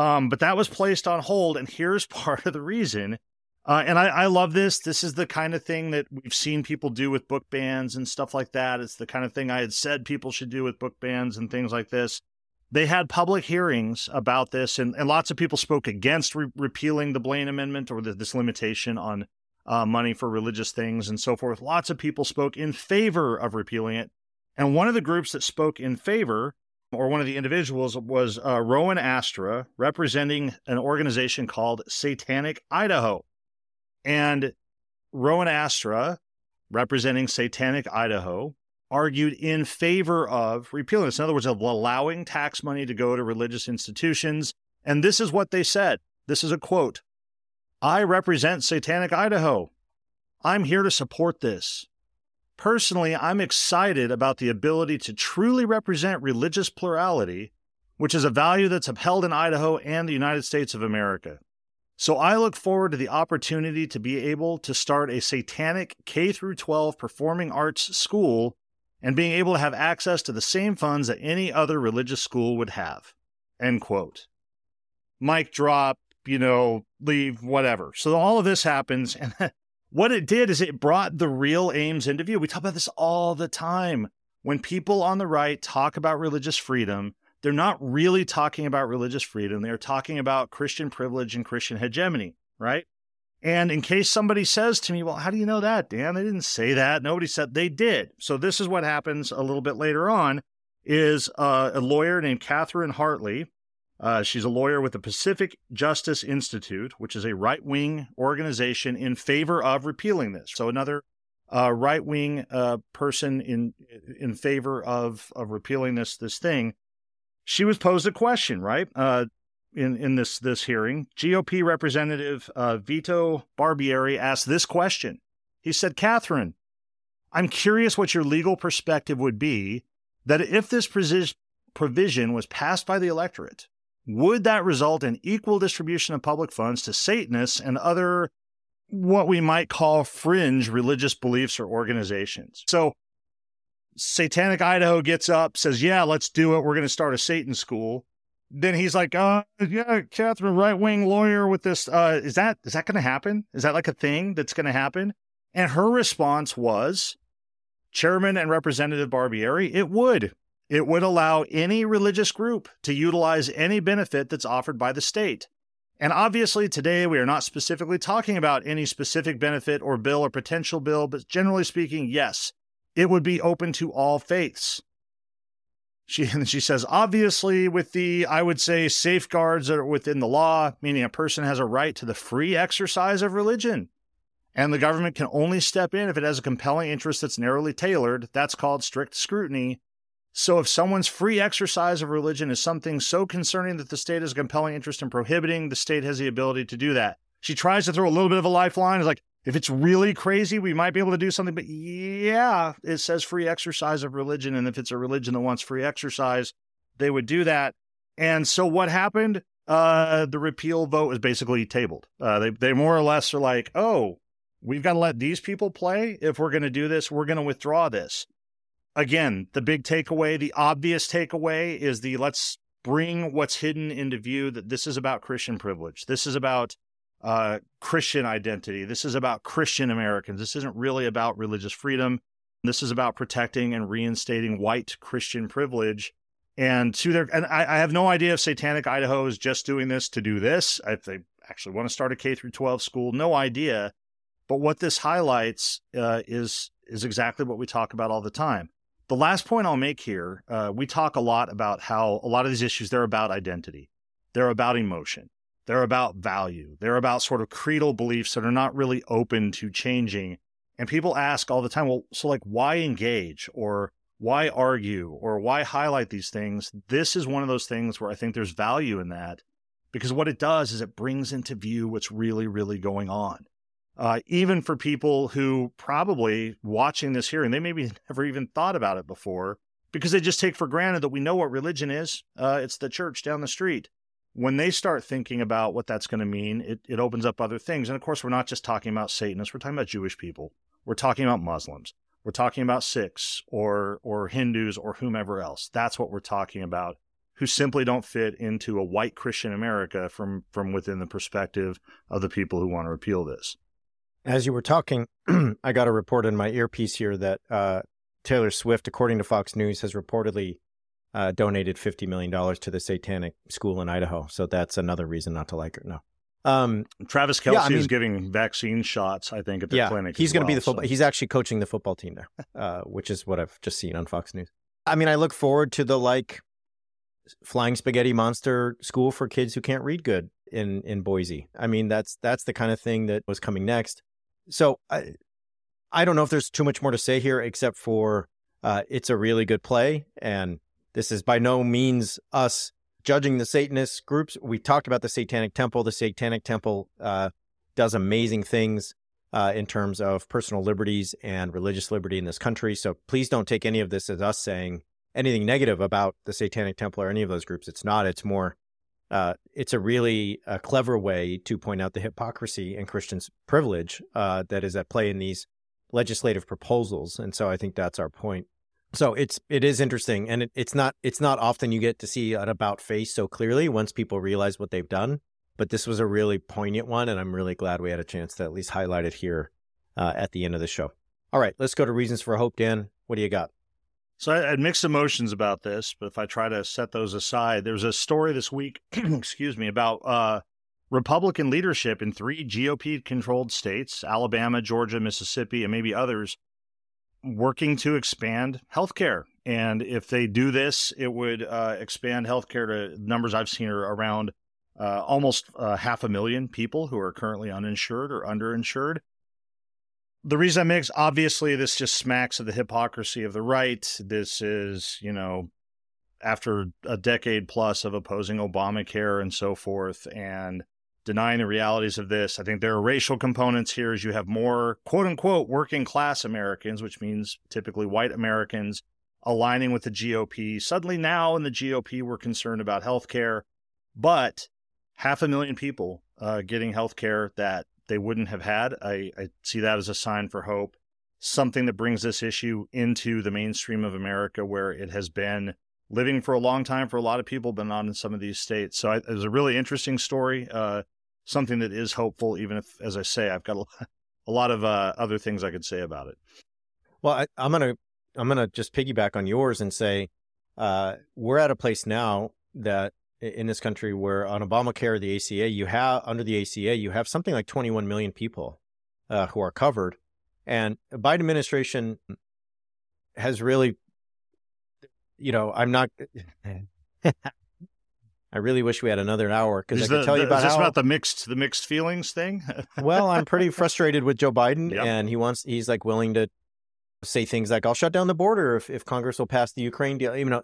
Um, but that was placed on hold, and here's part of the reason. Uh, and I, I love this. This is the kind of thing that we've seen people do with book bans and stuff like that. It's the kind of thing I had said people should do with book bans and things like this. They had public hearings about this, and, and lots of people spoke against re- repealing the Blaine Amendment or the, this limitation on uh, money for religious things and so forth. Lots of people spoke in favor of repealing it. And one of the groups that spoke in favor, or one of the individuals, was uh, Rowan Astra, representing an organization called Satanic Idaho. And Rowan Astra, representing Satanic Idaho, argued in favor of repealing this. In other words, of allowing tax money to go to religious institutions. And this is what they said. This is a quote. "I represent Satanic Idaho. I'm here to support this. Personally, I'm excited about the ability to truly represent religious plurality, which is a value that's upheld in Idaho and the United States of America. So I look forward to the opportunity to be able to start a Satanic K through twelve performing arts school and being able to have access to the same funds that any other religious school would have." End quote. Mic drop, you know, leave, whatever. So all of this happens, and what it did is it brought the real aims into view. We talk about this all the time. When people on the right talk about religious freedom, they're not really talking about religious freedom. They're talking about Christian privilege and Christian hegemony, right? And in case somebody says to me, well, how do you know that, Dan? They didn't say that. Nobody said they did. So this is what happens a little bit later on is uh, a lawyer named Catherine Hartley. Uh, she's a lawyer with the Pacific Justice Institute, which is a right-wing organization in favor of repealing this. So another uh, right-wing uh, person in in favor of, of repealing this this thing. She was posed a question, right? Uh, In, in this this hearing, G O P Representative uh, Vito Barbieri asked this question. He said, "Catherine, I'm curious what your legal perspective would be that if this provision was passed by the electorate, would that result in equal distribution of public funds to Satanists and other what we might call fringe religious beliefs or organizations?" So Satanic Idaho gets up, says, "Yeah, let's do it. We're going to start a Satan school." Then he's like, uh, yeah, Catherine, right-wing lawyer with this. Uh, is that is that going to happen? Is that like a thing that's going to happen? And her response was, Chairman and Representative Barbieri, it would. It would allow any religious group to utilize any benefit that's offered by the state. And obviously today we are not specifically talking about any specific benefit or bill or potential bill, but generally speaking, yes, it would be open to all faiths. She, and she says, obviously, with the, I would say, safeguards that are within the law, meaning a person has a right to the free exercise of religion. And the government can only step in if it has a compelling interest that's narrowly tailored. That's called strict scrutiny. So if someone's free exercise of religion is something so concerning that the state has a compelling interest in prohibiting, the state has the ability to do that. She tries to throw a little bit of a lifeline. It's like, if it's really crazy, we might be able to do something. But yeah, it says free exercise of religion. And if it's a religion that wants free exercise, they would do that. And so what happened? Uh, the repeal vote was basically tabled. Uh, they, they more or less are like, oh, we've got to let these people play. If we're going to do this, we're going to withdraw this. Again, the big takeaway, the obvious takeaway is the let's bring what's hidden into view, that this is about Christian privilege. This is about Uh, Christian identity. This is about Christian Americans. This isn't really about religious freedom. This is about protecting and reinstating white Christian privilege. And to their, and I, I have no idea if Satanic Idaho is just doing this to do this. If they actually want to start a K through twelve school, no idea. But what this highlights uh, is is exactly what we talk about all the time. The last point I'll make here, uh, we talk a lot about how a lot of these issues, they're about identity. They're about emotion. They're about value. They're about sort of creedal beliefs that are not really open to changing. And people ask all the time, well, so like why engage or why argue or why highlight these things? This is one of those things where I think there's value in that, because what it does is it brings into view what's really, really going on. Uh, even for people who probably watching this hearing, they maybe never even thought about it before because they just take for granted that we know what religion is. Uh, it's the church down the street. When they start thinking about what that's going to mean, it, it opens up other things. And of course, we're not just talking about Satanists. We're talking about Jewish people. We're talking about Muslims. We're talking about Sikhs or or Hindus or whomever else. That's what we're talking about, who simply don't fit into a white Christian America from, from within the perspective of the people who want to repeal this. As you were talking, I got a report in my earpiece here that uh, Taylor Swift, according to Fox News, has reportedly uh, donated fifty million dollars to the Satanic School in Idaho. So that's another reason not to like her. No. Um, Travis Kelce yeah, I mean, is giving vaccine shots, I think, at the yeah, clinic. He's going to well, be the football. So. He's actually coaching the football team there, uh, which is what I've just seen on Fox News. I mean, I look forward to the like flying spaghetti monster school for kids who can't read good in, in Boise. I mean, that's that's the kind of thing that was coming next. So I, I don't know if there's too much more to say here, except for uh, it's a really good play. And this is by no means us judging the Satanist groups. We talked about the Satanic Temple. The Satanic Temple uh, does amazing things uh, in terms of personal liberties and religious liberty in this country. So please don't take any of this as us saying anything negative about the Satanic Temple or any of those groups. It's not. It's more, uh, it's a really uh, clever way to point out the hypocrisy and Christians' privilege uh, that is at play in these legislative proposals. And so I think that's our point. So it's it is interesting, and it, it's not it's not often you get to see an about face so clearly once people realize what they've done. But this was a really poignant one, and I'm really glad we had a chance to at least highlight it here uh, at the end of the show. All right, let's go to Reasons for Hope. Dan, what do you got? So I had mixed emotions about this, but if I try to set those aside, there was a story this week, excuse me, about uh, Republican leadership in three G O P-controlled states, Alabama, Georgia, Mississippi, and maybe others, working to expand healthcare. And if they do this, it would uh, expand healthcare to numbers I've seen are around uh, almost uh, half a million people who are currently uninsured or underinsured. The reason I mix, obviously, this just smacks of the hypocrisy of the right. This is, you know, after a decade plus of opposing Obamacare and so forth and denying the realities of this. I think there are racial components here as you have more, quote unquote, working class Americans, which means typically white Americans, aligning with the G O P. Suddenly now in the G O P, we're concerned about health care, but half a million people uh, getting health care that they wouldn't have had. I, I see that as a sign for hope, something that brings this issue into the mainstream of America where it has been living for a long time for a lot of people, but not in some of these states. So I, it was a really interesting story, uh, something that is hopeful, even if, as I say, I've got a, a lot of uh, other things I could say about it. Well, I, I'm gonna I'm gonna just piggyback on yours and say uh, we're at a place now that in this country where on Obamacare, the A C A, you have under the A C A, you have something like twenty-one million people uh, who are covered, and the Biden administration has really. You know, I'm not. I really wish we had another hour because I could the, tell you the, about. Is this how, about the mixed the mixed feelings thing? Well, I'm pretty frustrated with Joe Biden, yep. and he wants he's like willing to say things like, "I'll shut down the border if, if Congress will pass the Ukraine deal." You know,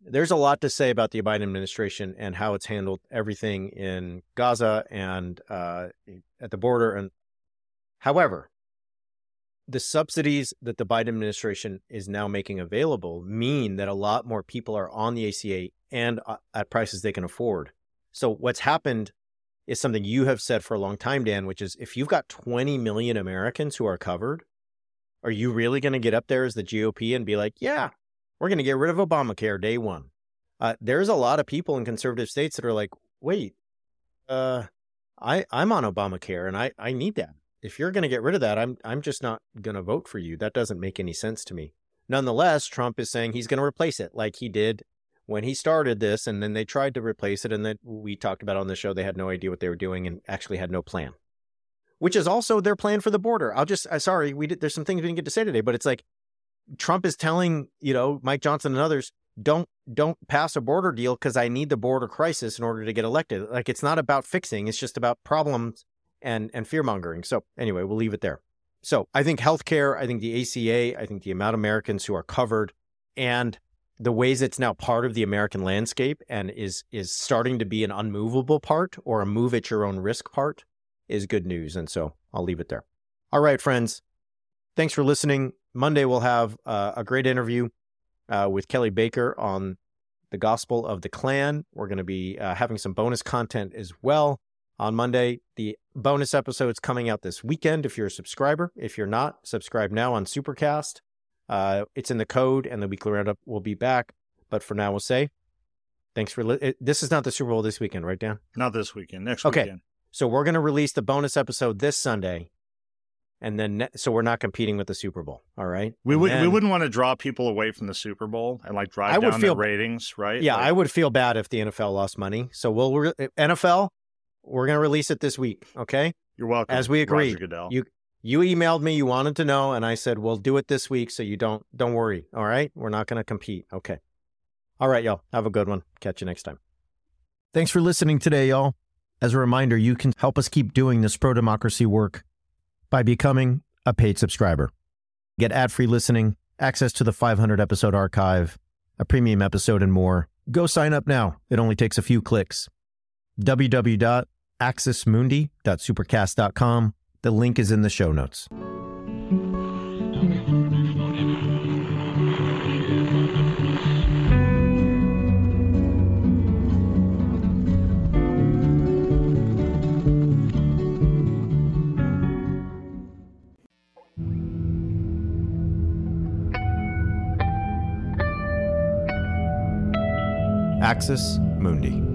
there's a lot to say about the Biden administration and how it's handled everything in Gaza and uh, at the border. And however. The subsidies that the Biden administration is now making available mean that a lot more people are on the A C A and at prices they can afford. So what's happened is something you have said for a long time, Dan, which is if you've got twenty million Americans who are covered, are you really going to get up there as the G O P and be like, yeah, we're going to get rid of Obamacare day one? Uh, there's a lot of people in conservative states that are like, wait, uh, I, I'm on Obamacare and I, I need that. If you're going to get rid of that, I'm I'm just not going to vote for you. That doesn't make any sense to me. Nonetheless, Trump is saying he's going to replace it like he did when he started this. And then they tried to replace it. And then we talked about on the show, they had no idea what they were doing and actually had no plan, which is also their plan for the border. I'll just, I sorry, we did, there's some things we didn't get to say today, but it's like Trump is telling, you know, Mike Johnson and others, don't, don't pass a border deal because I need the border crisis in order to get elected. Like it's not about fixing, it's just about problems. and and fear-mongering. So anyway, we'll leave it there. So I think healthcare, I think the A C A, I think the amount of Americans who are covered and the ways it's now part of the American landscape and is is starting to be an unmovable part or a move at your own risk part is good news. And so I'll leave it there. All right, friends. Thanks for listening. Monday, we'll have uh, a great interview uh, with Kelly Baker on the gospel of the Klan. We're going to be uh, having some bonus content as well. on Monday. The bonus episode's coming out this weekend if you're a subscriber. If you're not, subscribe now on Supercast. Uh, it's in the code, and the weekly roundup will be back. But for now, we'll say thanks for li- this is not the Super Bowl this weekend, right, Dan? Not this weekend. Next okay. weekend. So we're going to release the bonus episode this Sunday. And then, ne- so we're not competing with the Super Bowl, all right? We would then, we wouldn't want to draw people away from the Super Bowl and like drive I down feel, their ratings, right? Yeah, like, I would feel bad if the N F L lost money. So we'll re- N F L, we're going to release it this week, okay? You're welcome. As we agreed, Roger Goodell. you you emailed me, you wanted to know, and I said we'll do it this week. So you don't don't worry, all right? We're not going to compete, okay? All right, y'all. Have a good one. Catch you next time. Thanks for listening today, y'all. As a reminder, you can help us keep doing this pro-democracy work by becoming a paid subscriber. Get ad-free listening, access to the five hundred episode archive, a premium episode, and more. Go sign up now. It only takes a few clicks. w w w dot axis mundi dot supercast dot com. The link is in the show notes. Axis Mundi.